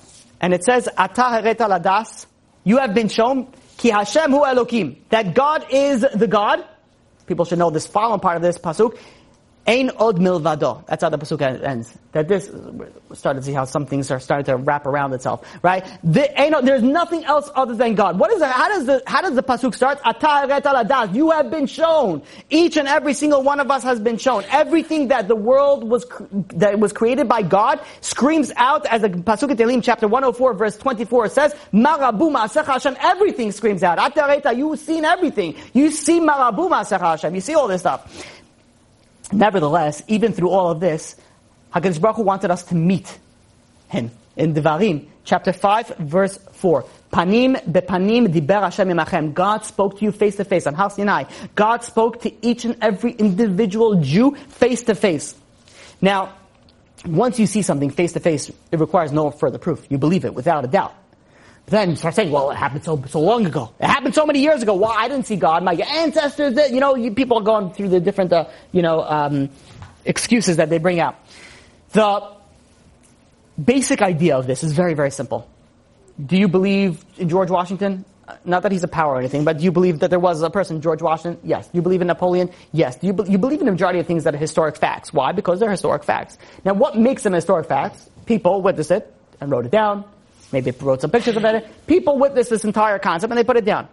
And it says, Atah hareta ladas, you have been shown, ki Hashem hu Elokim, that God is the God. People should know this following part of this pasuk. Ein od milvado. That's how the pasuk ends. That this, we're starting to see how some things are starting to wrap around itself, right? There's nothing else other than God. What is that? How does the pasuk start? Ata eretal adas. You have been shown. Each and every single one of us has been shown. Everything that the world was created by God screams out, as the pasuk in Tehillim chapter 104 verse 24 says, Marabu ma'asecha Hashem. Everything screams out. Ata ereta. You've seen everything. You see marabu ma'asecha Hashem. You see all this stuff. Nevertheless, even through all of this, HaKadosh Baruch Hu wanted us to meet Him. In Devarim, chapter 5, verse 4. Panim bepanim diber Hashem imachem. God spoke to you face to face on Har Sinai. God spoke to each and every individual Jew face to face. Now, once you see something face to face, it requires no further proof. You believe it without a doubt. Then you start saying, well, it happened so long ago. It happened so many years ago. Well, I didn't see God. My ancestors did. People are going through the different, excuses that they bring out. The basic idea of this is very, very simple. Do you believe in George Washington? Not that he's a power or anything, but do you believe that there was a person, George Washington? Yes. Do you believe in Napoleon? Yes. Do you believe in the majority of things that are historic facts? Why? Because they're historic facts. Now, what makes them historic facts? People witnessed it and wrote it down. Maybe it wrote some pictures about it. People witnessed this entire concept and they put it down.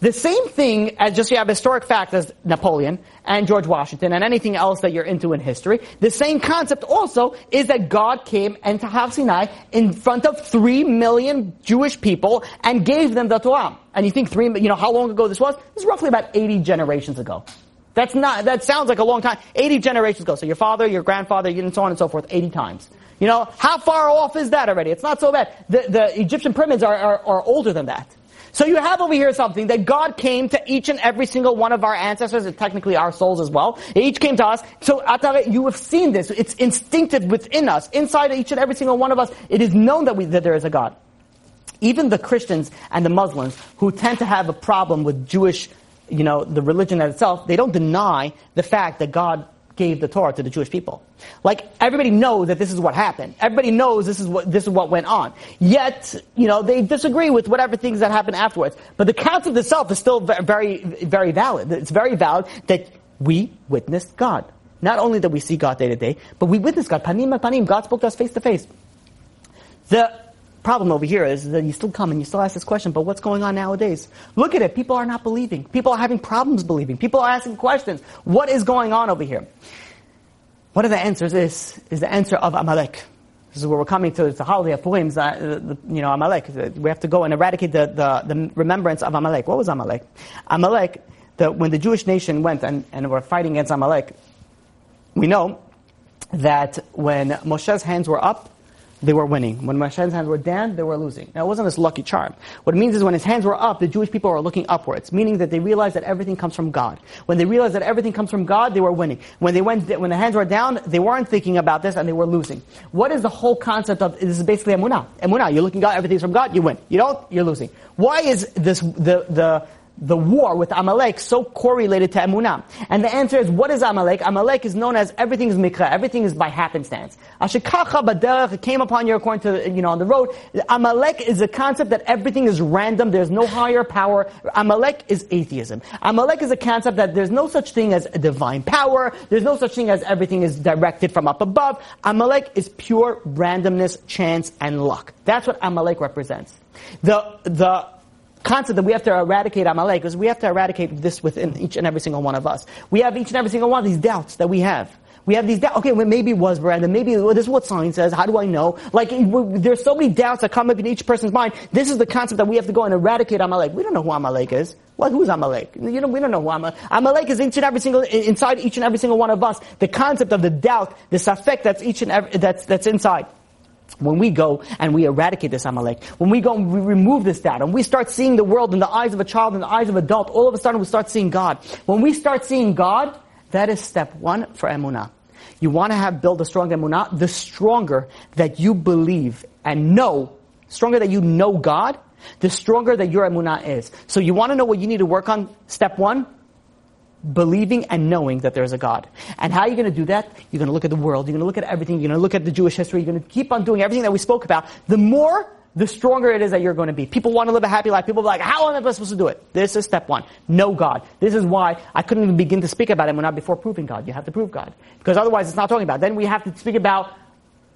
The same thing as just you have historic facts as Napoleon and George Washington and anything else that you're into in history. The same concept also is that God came into Har Sinai in front of 3 million Jewish people and gave them the Torah. And you think how long ago this was? This is roughly about 80 generations ago. That sounds like a long time. 80 generations ago. So your father, your grandfather, and so on and so forth, 80 times. How far off is that already? It's not so bad. The Egyptian pyramids are older than that. So you have over here something that God came to each and every single one of our ancestors, and technically our souls as well. They each came to us. So you have seen this. It's instinctive within us. Inside each and every single one of us, it is known that there is a God. Even the Christians and the Muslims, who tend to have a problem with Jewish, the religion itself, they don't deny the fact that God gave the Torah to the Jewish people. Like, everybody knows that this is what happened. Everybody knows this is what went on. Yet, they disagree with whatever things that happened afterwards. But the concept itself is still very, very valid. It's very valid that we witnessed God. Not only that we see God day to day, but we witnessed God. Panim and panim. God spoke to us face to face. The problem over here is that you still come and you still ask this question, but what's going on nowadays? Look at it. People are not believing. People are having problems believing. People are asking questions. What is going on over here? One of the answers is the answer of Amalek. This is where we're coming to. It's the holiday of Purim. Amalek. We have to go and eradicate the remembrance of Amalek. What was Amalek? Amalek, when the Jewish nation went and were fighting against Amalek, we know that when Moshe's hands were up, they were winning. When Moshe's hands were down, they were losing. Now, it wasn't his lucky charm. What it means is when his hands were up, the Jewish people were looking upwards, meaning that they realized that everything comes from God. When they realized that everything comes from God, they were winning. When the hands were down, they weren't thinking about this and they were losing. What is the whole concept of this? Is basically Emunah. Emunah, you're looking God, everything's from God, you win. You don't, you're losing. Why is this the war with Amalek so correlated to Emunah? And the answer is, what is Amalek? Amalek is known as everything is mikra, everything is by happenstance. Ashikacha baderech, came upon you according to, on the road. Amalek is a concept that everything is random, there's no higher power. Amalek is atheism. Amalek is a concept that there's no such thing as a divine power, there's no such thing as everything is directed from up above. Amalek is pure randomness, chance, and luck. That's what Amalek represents. The concept that we have to eradicate Amalek because we have to eradicate this within each and every single one of us. We have each and every single one of these doubts that we have. We have these doubts. Okay, well, maybe it was random. Maybe this is what science says. How do I know? Like, there's so many doubts that come up in each person's mind. This is the concept that we have to go and eradicate Amalek. We don't know who Amalek is. Well, who's Amalek? We don't know who Amalek is. Amalek is inside each and every single one of us. The concept of the doubt, the safek that's that's inside. When we go and we eradicate this Amalek, when we go and we remove this doubt, and we start seeing the world in the eyes of a child, in the eyes of an adult, all of a sudden we start seeing God. When we start seeing God, that is step one for Emunah. You want to build a strong Emunah. The stronger that you believe and know, stronger that you know God, the stronger that your Emunah is. So you want to know what you need to work on? Step one, believing and knowing that there is a God. And how are you going to do that? You're going to look at the world. You're going to look at everything. You're going to look at the Jewish history. You're going to keep on doing everything that we spoke about. The more the stronger it is that you're going to be. People want to live a happy life. People are like, how am I supposed to do it? This is step one. Know God. This is why I couldn't even begin to speak about Emunah before proving God. You have to prove God. Because otherwise it's not talking about it. Then we have to speak about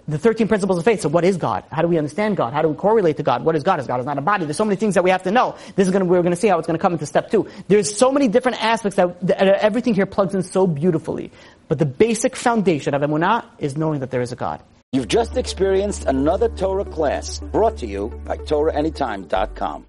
the 13 principles of faith. So what is God? How do we understand God? How do we correlate to God? What is God? Is God is not a body? There's so many things that we have to know. We're going to see how it's going to come into step two. There's so many different aspects that everything here plugs in so beautifully. But the basic foundation of Emunah is knowing that there is a God. You've just experienced another Torah class brought to you by TorahAnyTime.com.